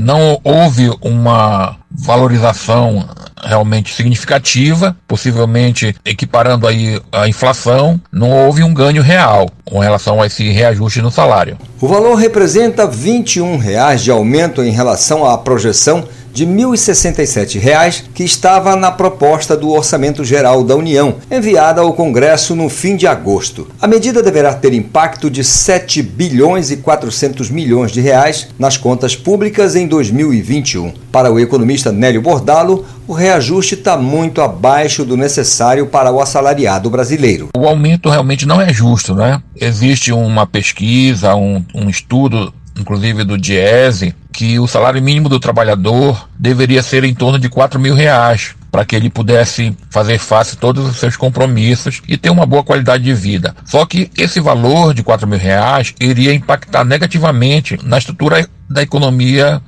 não houve uma valorização realmente significativa, possivelmente equiparando aí a inflação, não houve um ganho real com relação a esse reajuste no salário. O valor representa R$ 21,00 de aumento em relação à projeção de R$ 1.067,00 que estava na proposta do Orçamento Geral da União, enviada ao Congresso no fim de agosto. A medida deverá ter impacto de R$ 7 bilhões e 400 milhões de reais nas contas públicas em 2021. Para o economista Nélio Bordalo, o reajuste está muito abaixo do necessário para o assalariado brasileiro. O aumento realmente não é justo, né? Existe uma pesquisa, um estudo, inclusive do DIEESE, que o salário mínimo do trabalhador deveria ser em torno de R$ 4.000 para que ele pudesse fazer face a todos os seus compromissos e ter uma boa qualidade de vida. Só que esse valor de R$ 4.000 iria impactar negativamente na estrutura da economia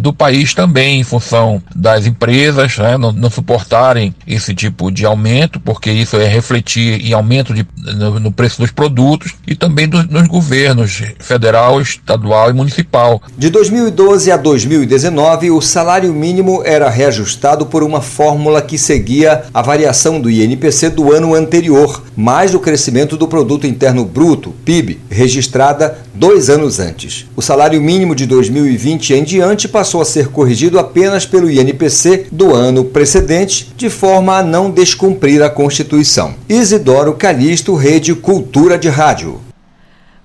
do país também, em função das empresas não suportarem esse tipo de aumento, porque isso ia refletir em aumento no preço dos produtos e também nos governos federal, estadual e municipal. De 2012 a 2019, o salário mínimo era reajustado por uma fórmula que seguia a variação do INPC do ano anterior, mais o crescimento do Produto Interno Bruto, PIB, registrada 2 anos antes. O salário mínimo de 2020 em diante passou a ser corrigido apenas pelo INPC do ano precedente, de forma a não descumprir a Constituição. Isidoro Calixto, Rede Cultura de Rádio.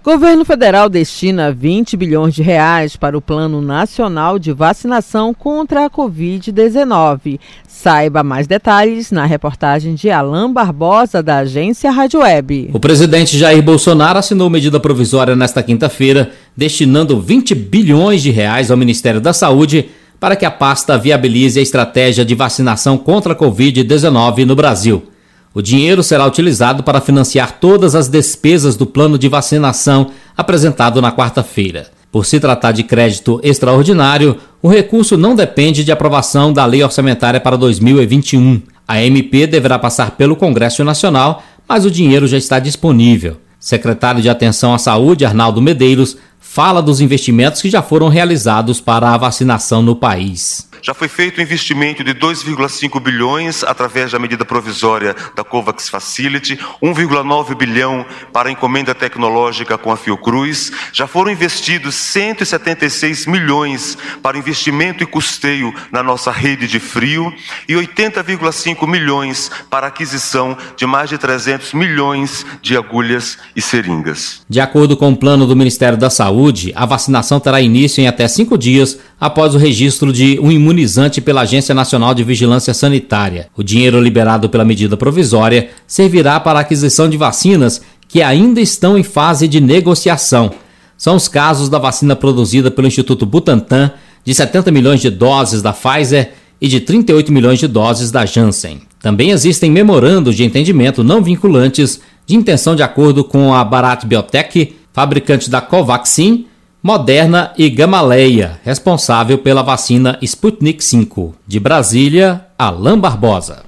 Governo federal destina 20 bilhões de reais para o Plano Nacional de Vacinação contra a Covid-19. Saiba mais detalhes na reportagem de Alan Barbosa, da agência Rádio Web. O presidente Jair Bolsonaro assinou medida provisória nesta quinta-feira, destinando 20 bilhões de reais ao Ministério da Saúde para que a pasta viabilize a estratégia de vacinação contra a Covid-19 no Brasil. O dinheiro será utilizado para financiar todas as despesas do plano de vacinação apresentado na quarta-feira. Por se tratar de crédito extraordinário, o recurso não depende de aprovação da Lei Orçamentária para 2021. A MP deverá passar pelo Congresso Nacional, mas o dinheiro já está disponível. Secretário de Atenção à Saúde, Arnaldo Medeiros, fala dos investimentos que já foram realizados para a vacinação no país. Já foi feito um investimento de 2,5 bilhões através da medida provisória da COVAX Facility, 1,9 bilhão para a encomenda tecnológica com a Fiocruz. Já foram investidos 176 milhões para investimento e custeio na nossa rede de frio e 80,5 milhões para aquisição de mais de 300 milhões de agulhas e seringas. De acordo com o plano do Ministério da Saúde, a vacinação terá início em até 5 dias após o registro de um imunizante pela Agência Nacional de Vigilância Sanitária. O dinheiro liberado pela medida provisória servirá para a aquisição de vacinas que ainda estão em fase de negociação. São os casos da vacina produzida pelo Instituto Butantan, de 70 milhões de doses da Pfizer e de 38 milhões de doses da Janssen. Também existem memorandos de entendimento não vinculantes de intenção de acordo com a Bharat Biotech, fabricante da Covaxin, Moderna e Gamaleya, responsável pela vacina Sputnik V. De Brasília, Alan Barbosa.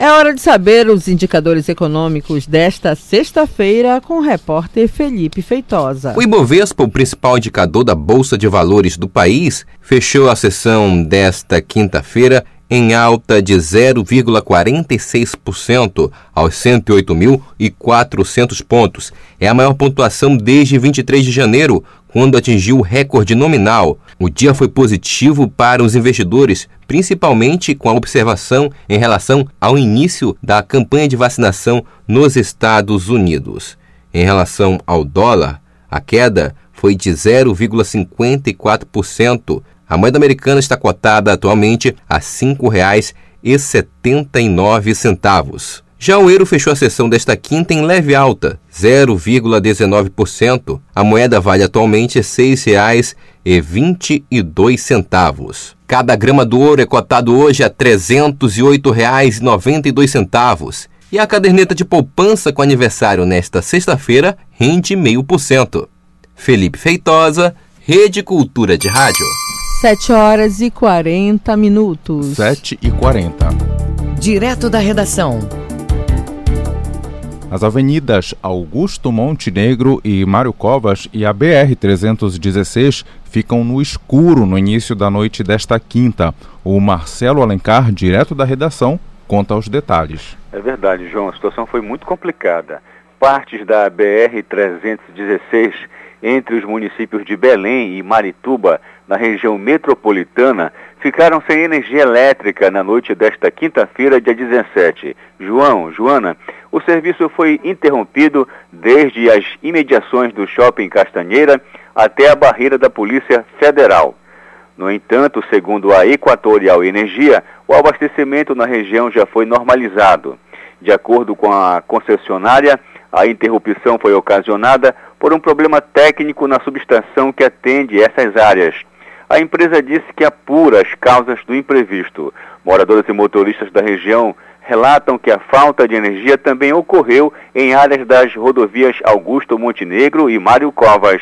É hora de saber os indicadores econômicos desta sexta-feira com o repórter Felipe Feitosa. O Ibovespa, o principal indicador da Bolsa de Valores do país, fechou a sessão desta quinta-feira em alta de 0,46% aos 108.400 pontos. É a maior pontuação desde 23 de janeiro, quando atingiu o recorde nominal. O dia foi positivo para os investidores, principalmente com a observação em relação ao início da campanha de vacinação nos Estados Unidos. Em relação ao dólar, a queda foi de 0,54%. A moeda americana está cotada atualmente a R$ 5,79. Já o euro fechou a sessão desta quinta em leve alta, 0,19%. A moeda vale atualmente R$ 6,22. Cada grama do ouro é cotado hoje a R$ 308,92. E a caderneta de poupança com aniversário nesta sexta-feira rende 0,5%. Felipe Feitosa, Rede Cultura de Rádio. 7h40. 7h40. Direto da redação. As avenidas Augusto Montenegro e Mário Covas e a BR-316 ficam no escuro no início da noite desta quinta. O Marcelo Alencar, direto da redação, conta os detalhes. É verdade, João. A situação foi muito complicada. Partes da BR-316 entre os municípios de Belém e Marituba, na região metropolitana, ficaram sem energia elétrica na noite desta quinta-feira, dia 17. João, Joana, o serviço foi interrompido desde as imediações do Shopping Castanheira até a barreira da Polícia Federal. No entanto, segundo a Equatorial Energia, o abastecimento na região já foi normalizado. De acordo com a concessionária, a interrupção foi ocasionada por um problema técnico na subestação que atende essas áreas. A empresa disse que apura as causas do imprevisto. Moradores e motoristas da região relatam que a falta de energia também ocorreu em áreas das rodovias Augusto Montenegro e Mário Covas.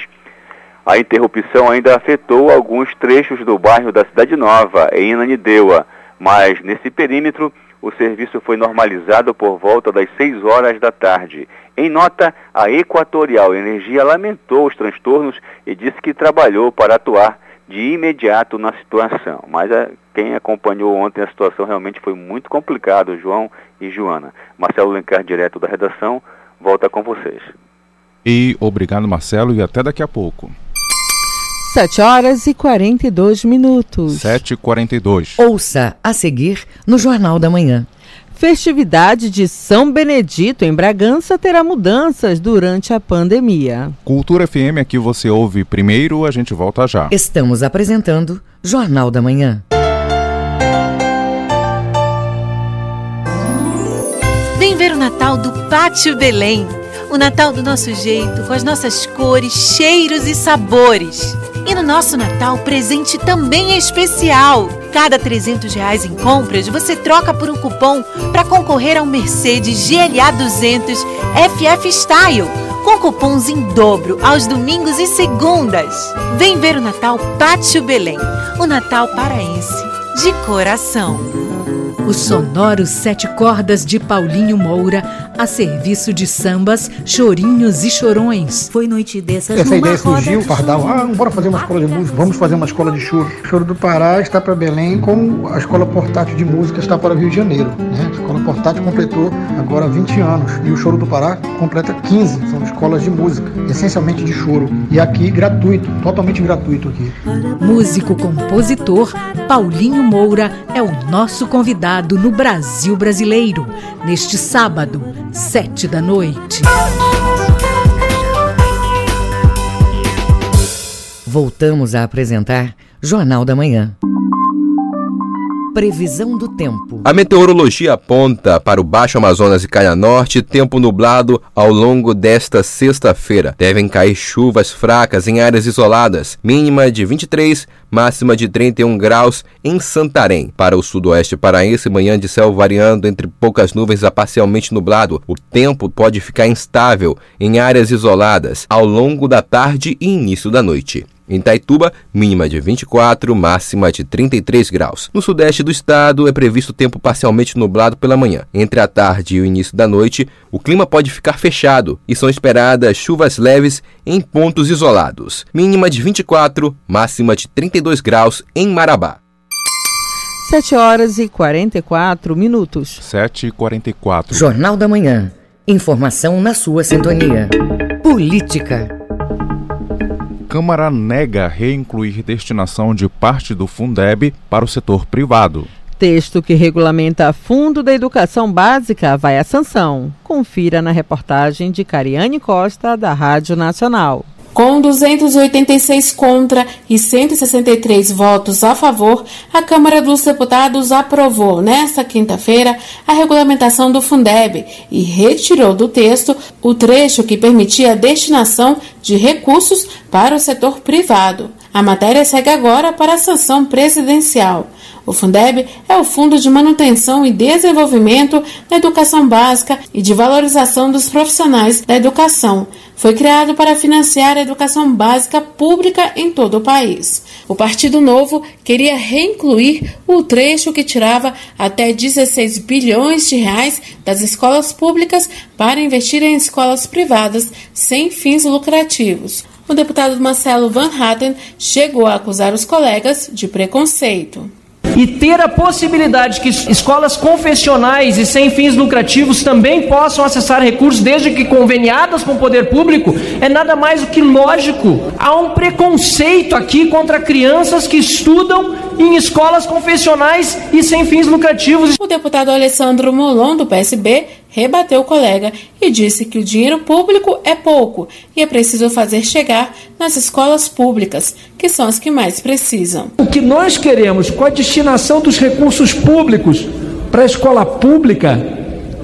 A interrupção ainda afetou alguns trechos do bairro da Cidade Nova, em Ananindeua, mas nesse perímetro o serviço foi normalizado por volta das 6 horas da tarde. Em nota, a Equatorial Energia lamentou os transtornos e disse que trabalhou para atuar de imediato na situação. Mas quem acompanhou ontem a situação realmente foi muito complicado, João e Joana. Marcelo Alencar, direto da redação, volta com vocês. E obrigado, Marcelo, e até daqui a pouco. 7h42. 7h42. Ouça a seguir no Jornal da Manhã. Festividade de São Benedito em Bragança terá mudanças durante a pandemia. Cultura FM, aqui você ouve primeiro, a gente volta já. Estamos apresentando Jornal da Manhã. Vem ver o Natal do Pátio Belém. O Natal do nosso jeito, com as nossas cores, cheiros e sabores. E no nosso Natal, o presente também é especial. Cada R$300 em compras, você troca por um cupom para concorrer a um Mercedes GLA 200 FF Style, com cupons em dobro aos domingos e segundas. Vem ver o Natal Pátio Belém, o Natal paraense de coração. O sonoro 7 Cordas de Paulinho Moura, a serviço de sambas, chorinhos e chorões. Foi noite dessas. Essa ideia surgiu, Pardal, bora fazer uma escola de música, vamos fazer uma escola de choro. O Choro do Pará está para Belém, como a Escola Portátil de Música está para o Rio de Janeiro, né? A Escola Portátil completou agora 20 anos e o Choro do Pará completa 15, são escolas de música, essencialmente de choro. E aqui, gratuito, totalmente gratuito aqui. Músico, compositor, Paulinho Moura é o nosso convidado no Brasil Brasileiro, neste sábado, 19h. Voltamos a apresentar Jornal da Manhã. Previsão do tempo. A meteorologia aponta para o Baixo Amazonas e Caia Norte tempo nublado ao longo desta sexta-feira. Devem cair chuvas fracas em áreas isoladas, mínima de 23, máxima de 31 graus em Santarém. Para o sudoeste paraense, manhã de céu variando entre poucas nuvens a parcialmente nublado. O tempo pode ficar instável em áreas isoladas ao longo da tarde e início da noite. Em Itaituba, mínima de 24, máxima de 33 graus. No sudeste do estado, é previsto tempo parcialmente nublado pela manhã. Entre a tarde e o início da noite, o clima pode ficar fechado e são esperadas chuvas leves em pontos isolados. Mínima de 24, máxima de 32 graus em Marabá. 7h44. 7h44. Jornal da Manhã. Informação na sua sintonia. Política. Câmara nega reincluir destinação de parte do Fundeb para o setor privado. Texto que regulamenta Fundo da Educação Básica vai à sanção. Confira na reportagem de Cariane Costa, da Rádio Nacional. Com 286 contra e 163 votos a favor, a Câmara dos Deputados aprovou nesta quinta-feira a regulamentação do Fundeb e retirou do texto o trecho que permitia a destinação de recursos para o setor privado. A matéria segue agora para a sanção presidencial. O Fundeb é o Fundo de Manutenção e Desenvolvimento da Educação Básica e de Valorização dos Profissionais da Educação. Foi criado para financiar a educação básica pública em todo o país. O Partido Novo queria reincluir o trecho que tirava até 16 bilhões de reais das escolas públicas para investir em escolas privadas sem fins lucrativos. O deputado Marcelo Van Hatten chegou a acusar os colegas de preconceito. E ter a possibilidade que escolas confessionais e sem fins lucrativos também possam acessar recursos desde que conveniadas com o poder público é nada mais do que lógico. Há um preconceito aqui contra crianças que estudam em escolas confessionais e sem fins lucrativos. O deputado Alessandro Molon, do PSB, rebateu o colega e disse que o dinheiro público é pouco e é preciso fazer chegar nas escolas públicas, que são as que mais precisam. O que nós queremos com a destinação dos recursos públicos para a escola pública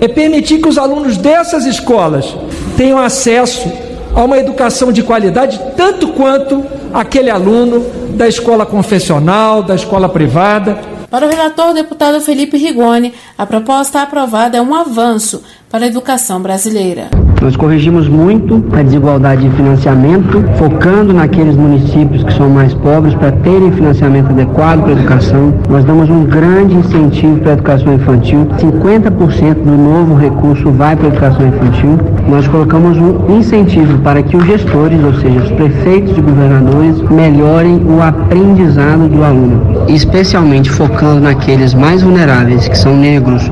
é permitir que os alunos dessas escolas tenham acesso a uma educação de qualidade, tanto quanto aquele aluno da escola confessional, da escola privada. Para o relator, deputado Felipe Rigoni, a proposta aprovada é um avanço para a educação brasileira. Nós corrigimos muito a desigualdade de financiamento, focando naqueles municípios que são mais pobres para terem financiamento adequado para a educação. Nós damos um grande incentivo para a educação infantil. 50% do novo recurso vai para a educação infantil. Nós colocamos um incentivo para que os gestores, ou seja, os prefeitos e governadores, melhorem o aprendizado do aluno, especialmente focando naqueles mais vulneráveis, que são negros,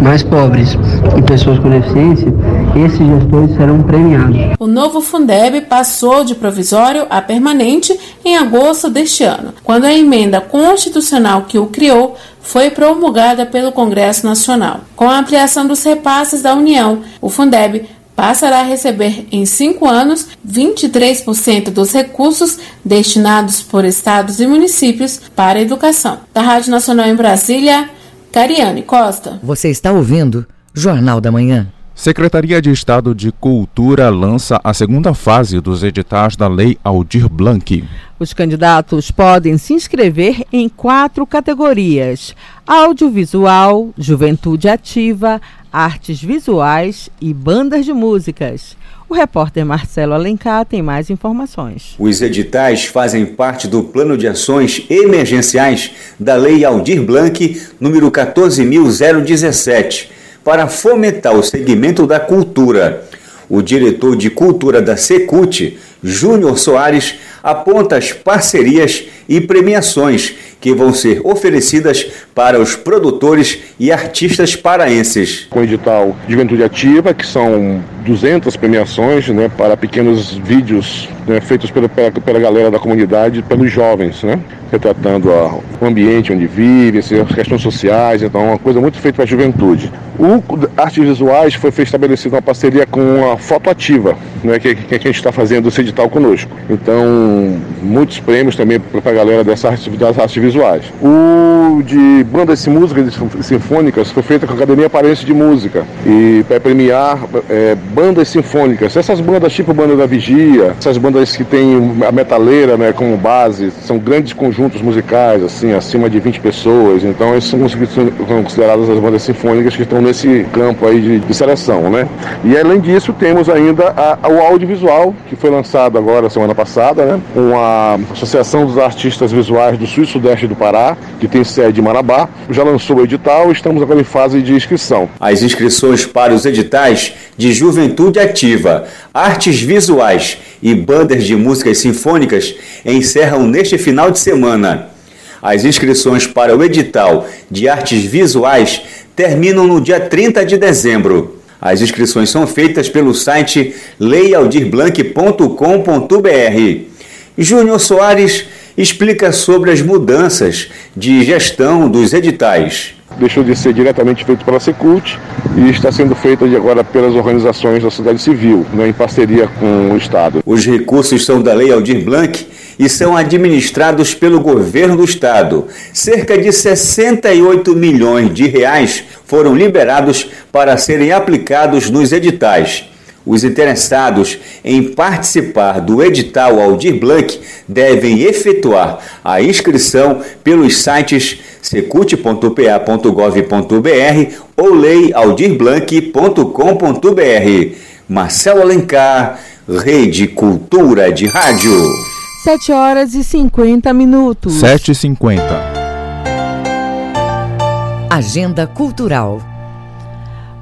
mais pobres e pessoas com deficiência. Esses gestores serão premiados. O novo Fundeb passou de provisório a permanente em agosto deste ano, quando a emenda constitucional que o criou foi promulgada pelo Congresso Nacional. Com a ampliação dos repasses da União, o Fundeb passará a receber em 5 anos 23% dos recursos destinados por estados e municípios para a educação. Da Rádio Nacional em Brasília, Cariane Costa. Você está ouvindo Jornal da Manhã. Secretaria de Estado de Cultura lança a segunda fase dos editais da Lei Aldir Blanc. Os candidatos podem se inscrever em 4 categorias: audiovisual, juventude ativa, artes visuais e bandas de músicas. O repórter Marcelo Alencar tem mais informações. Os editais fazem parte do plano de ações emergenciais da Lei Aldir Blanc, número 14.017. para fomentar o segmento da cultura. O diretor de cultura da Secult, Júnior Soares, aponta as parcerias e premiações que vão ser oferecidas para os produtores e artistas paraenses. Com o edital Juventude Ativa, que são 200 premiações, né, para pequenos vídeos, né, feitos pela galera da comunidade, pelos jovens, né, retratando o ambiente onde vivem, as questões sociais, então uma coisa muito feita para a juventude. O Artes Visuais foi estabelecido uma parceria com a Foto Ativa, né, que a gente está fazendo esse edital conosco. Então, muitos prêmios também para a galera das artes visuais. O de bandas de músicas sinfônicas foi feito com a Academia Paraense de Música e para premiar bandas sinfônicas. Essas bandas tipo Banda da Vigia, essas bandas que tem a metaleira, né, como base, são grandes conjuntos musicais, assim, acima de 20 pessoas. Então, essas são consideradas as bandas sinfônicas que estão nesse campo aí de seleção, né? E além disso, temos ainda o audiovisual, que foi lançado agora, semana passada, né? Com a Associação dos Artistas Visuais do Sul e Sudeste do Pará, que tem sede em Marabá, já lançou o edital e estamos agora em fase de inscrição. As inscrições para os editais de Juventude Ativa, Artes Visuais e Bandas de Músicas Sinfônicas encerram neste final de semana. As inscrições para o edital de Artes Visuais terminam no dia 30 de dezembro. As inscrições são feitas pelo site leialdirblanc.com.br. Júnior Soares explica sobre as mudanças de gestão dos editais. Deixou de ser diretamente feito pela Secult e está sendo feito agora pelas organizações da sociedade civil, né, em parceria com o Estado. Os recursos são da Lei Aldir Blanc e são administrados pelo governo do Estado. Cerca de 68 milhões de reais foram liberados para serem aplicados nos editais. Os interessados em participar do edital Aldir Blanc devem efetuar a inscrição pelos sites secult.pa.gov.br ou leialdirblanc.com.br. Marcelo Alencar, Rede Cultura de Rádio. 7h50. 7h50. Agenda Cultural.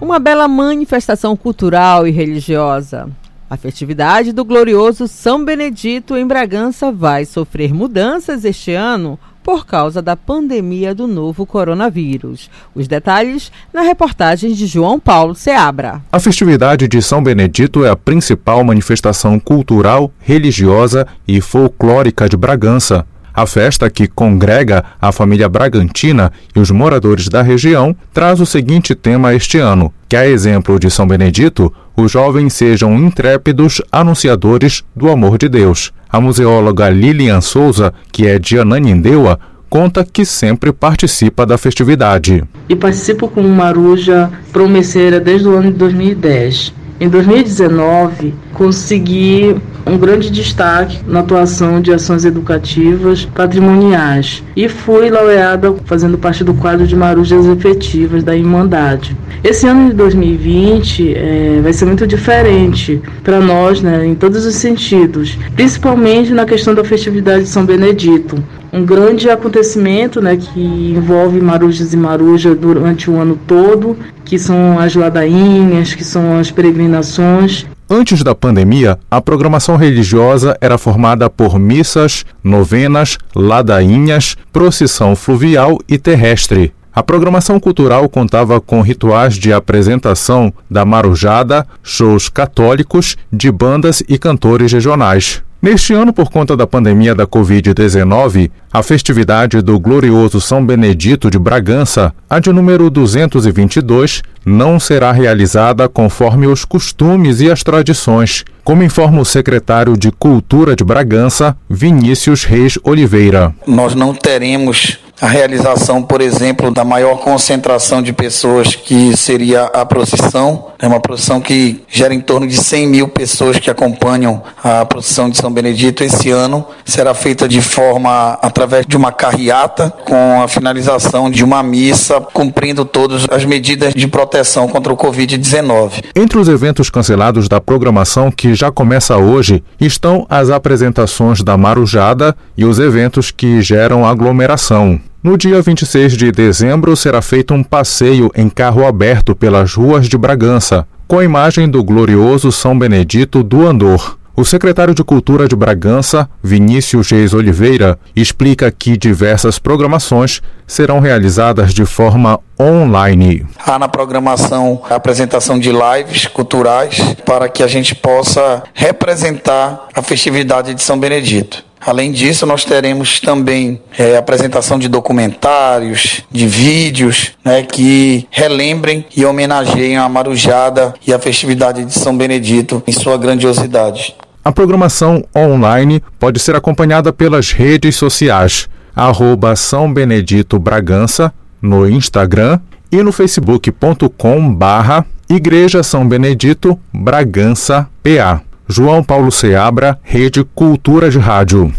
Uma bela manifestação cultural e religiosa. A festividade do glorioso São Benedito em Bragança vai sofrer mudanças este ano por causa da pandemia do novo coronavírus. Os detalhes na reportagem de João Paulo Seabra. A festividade de São Benedito é a principal manifestação cultural, religiosa e folclórica de Bragança. A festa, que congrega a família Bragantina e os moradores da região, traz o seguinte tema este ano: que, a exemplo de São Benedito, os jovens sejam intrépidos anunciadores do amor de Deus. A museóloga Lilian Souza, que é de Ananindeua, conta que sempre participa da festividade. E participo como maruja promesseira desde o ano de 2010. Em 2019, consegui um grande destaque na atuação de ações educativas patrimoniais e fui laureada fazendo parte do quadro de Marujas Efetivas da Irmandade. Esse ano de 2020 vai ser muito diferente para nós, né, em todos os sentidos, principalmente na questão da festividade de São Benedito. Um grande acontecimento, né, que envolve marujas e maruja durante o ano todo, que são as ladainhas, que são as peregrinações. Antes da pandemia, a programação religiosa era formada por missas, novenas, ladainhas, procissão fluvial e terrestre. A programação cultural contava com rituais de apresentação da marujada, shows católicos, de bandas e cantores regionais. Neste ano, por conta da pandemia da Covid-19, a festividade do glorioso São Benedito de Bragança, a de número 222, não será realizada conforme os costumes e as tradições, como informa o secretário de Cultura de Bragança, Vinícius Reis Oliveira. Nós não teremos a realização, por exemplo, da maior concentração de pessoas, que seria a procissão. É uma procissão que gera em torno de 100 mil pessoas que acompanham a procissão de São Benedito. Esse ano será feita de forma, através de uma carreata, com a finalização de uma missa, cumprindo todas as medidas de proteção contra o Covid-19. Entre os eventos cancelados da programação, que já começa hoje, estão as apresentações da marujada e os eventos que geram aglomeração. No dia 26 de dezembro, será feito um passeio em carro aberto pelas ruas de Bragança, com a imagem do glorioso São Benedito do Andor. O secretário de Cultura de Bragança, Vinícius Reis Oliveira, explica que diversas programações serão realizadas de forma online. Há na programação a apresentação de lives culturais para que a gente possa representar a festividade de São Benedito. Além disso, nós teremos também apresentação de documentários, de vídeos, né, que relembrem e homenageiem a marujada e a festividade de São Benedito em sua grandiosidade. A programação online pode ser acompanhada pelas redes sociais @SãoBeneditoBragança no Instagram e no facebook.com/Igreja São Benedito Bragança PA. João Paulo Seabra, Rede Cultura de Rádio.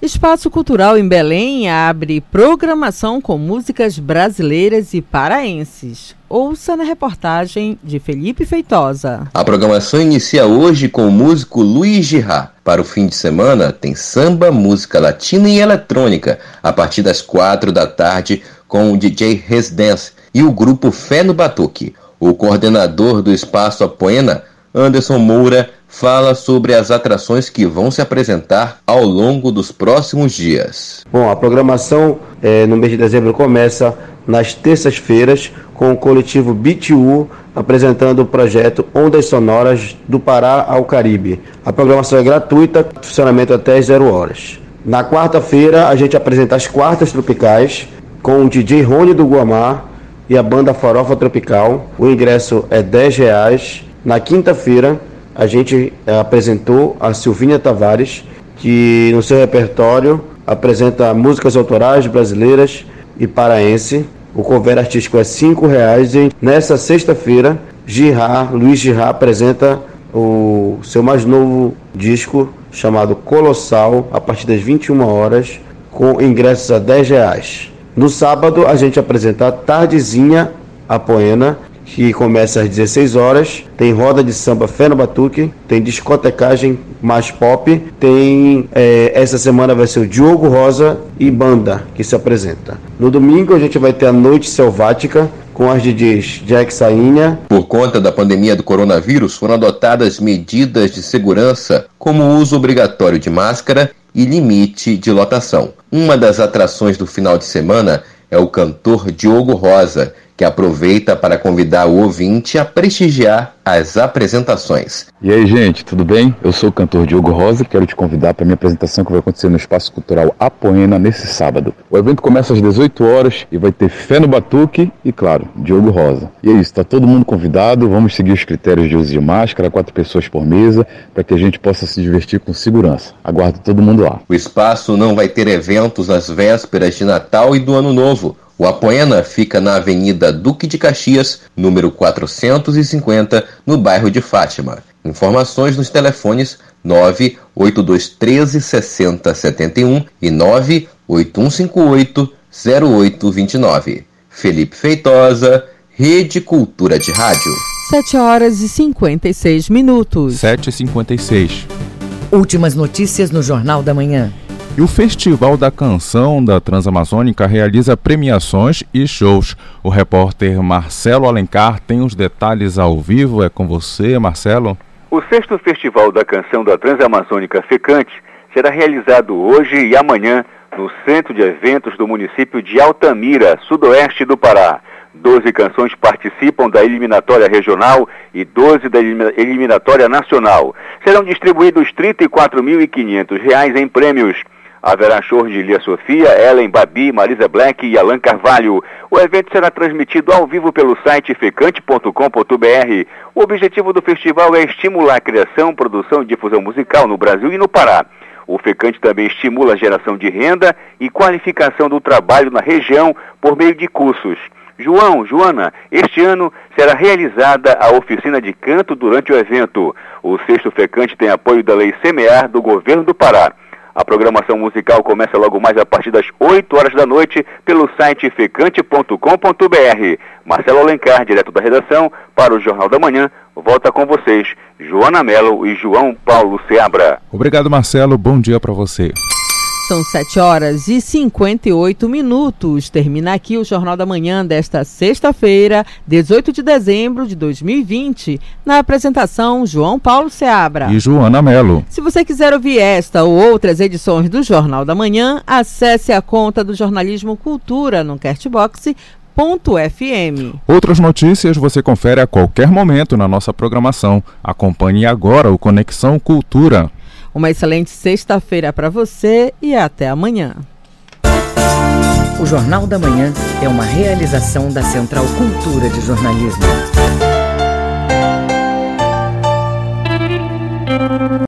Espaço Cultural em Belém abre programação com músicas brasileiras e paraenses. Ouça na reportagem de Felipe Feitosa. A programação inicia hoje com o músico Luiz Girard. Para o fim de semana tem samba, música latina e eletrônica, a partir das 16h com o DJ Residence e o grupo Fé no Batuque. O coordenador do Espaço Apoena, Anderson Moura, fala sobre as atrações que vão se apresentar ao longo dos próximos dias. Bom, a programação no mês de dezembro começa nas terças-feiras, com o coletivo BTU apresentando o projeto Ondas Sonoras do Pará ao Caribe. A programação é gratuita, funcionamento até às 0 horas. Na quarta-feira, a gente apresenta as Quartas Tropicais, com o DJ Rony do Guamá e a banda Farofa Tropical. O ingresso é R$ 10,00. Na quinta-feira, a gente apresentou a Silvinha Tavares, que no seu repertório apresenta músicas autorais brasileiras e paraense. O cover artístico é R$ 5,00 e nessa sexta-feira, Luiz Girard apresenta o seu mais novo disco, chamado Colossal, a partir das 21 horas, com ingressos a R$ 10,00. No sábado, a gente apresenta a Tardezinha Apoena, que começa às 16 horas, tem roda de samba Fé no Batuque, tem discotecagem mais pop, tem essa semana vai ser o Diogo Rosa e banda que se apresenta. No domingo a gente vai ter a Noite Selvática, com as DJs Jack Sainha. Por conta da pandemia do coronavírus, foram adotadas medidas de segurança, como o uso obrigatório de máscara e limite de lotação. Uma das atrações do final de semana é o cantor Diogo Rosa, que aproveita para convidar o ouvinte a prestigiar as apresentações. E aí, gente, tudo bem? Eu sou o cantor Diogo Rosa e quero te convidar para a minha apresentação que vai acontecer no Espaço Cultural Apoena nesse sábado. O evento começa às 18 horas e vai ter Fé no Batuque e, claro, Diogo Rosa. E é isso, está todo mundo convidado, vamos seguir os critérios de uso de máscara, 4 pessoas por mesa, para que a gente possa se divertir com segurança. Aguardo todo mundo lá. O espaço não vai ter eventos nas vésperas de Natal e do Ano Novo. O Apoena fica na Avenida Duque de Caxias, número 450, no bairro de Fátima. Informações nos telefones 98213-6071 e 98158-0829. Felipe Feitosa, Rede Cultura de Rádio. 7 horas e 56 minutos. 7h56. Últimas notícias no Jornal da Manhã. E o Festival da Canção da Transamazônica realiza premiações e shows. O repórter Marcelo Alencar tem os detalhes ao vivo. É com você, Marcelo. O 6º Festival da Canção da Transamazônica Fecante será realizado hoje e amanhã no Centro de Eventos do município de Altamira, sudoeste do Pará. 12 canções participam da eliminatória regional e 12 da eliminatória nacional. Serão distribuídos R$ 34.500 em prêmios. Haverá shows de Lia Sofia, Ellen Babi, Marisa Black e Alan Carvalho. O evento será transmitido ao vivo pelo site fecante.com.br. O objetivo do festival é estimular a criação, produção e difusão musical no Brasil e no Pará. O Fecante também estimula a geração de renda e qualificação do trabalho na região por meio de cursos. Joana, este ano será realizada a oficina de canto durante o evento. O 6º Fecante tem apoio da Lei Semear do Governo do Pará. A programação musical começa logo mais a partir das 8 horas da noite pelo site fecante.com.br. Marcelo Alencar, direto da redação, para o Jornal da Manhã, volta com vocês, Joana Melo e João Paulo Seabra. Obrigado, Marcelo. Bom dia para você. São 7 horas e 58 minutos. Termina aqui o Jornal da Manhã desta sexta-feira, 18 de dezembro de 2020. Na apresentação, João Paulo Seabra e Joana Melo. Se você quiser ouvir esta ou outras edições do Jornal da Manhã, acesse a conta do Jornalismo Cultura no Castbox.fm. Outras notícias você confere a qualquer momento na nossa programação. Acompanhe agora o Conexão Cultura. Uma excelente sexta-feira para você e até amanhã. O Jornal da Manhã é uma realização da Central Cultura de Jornalismo.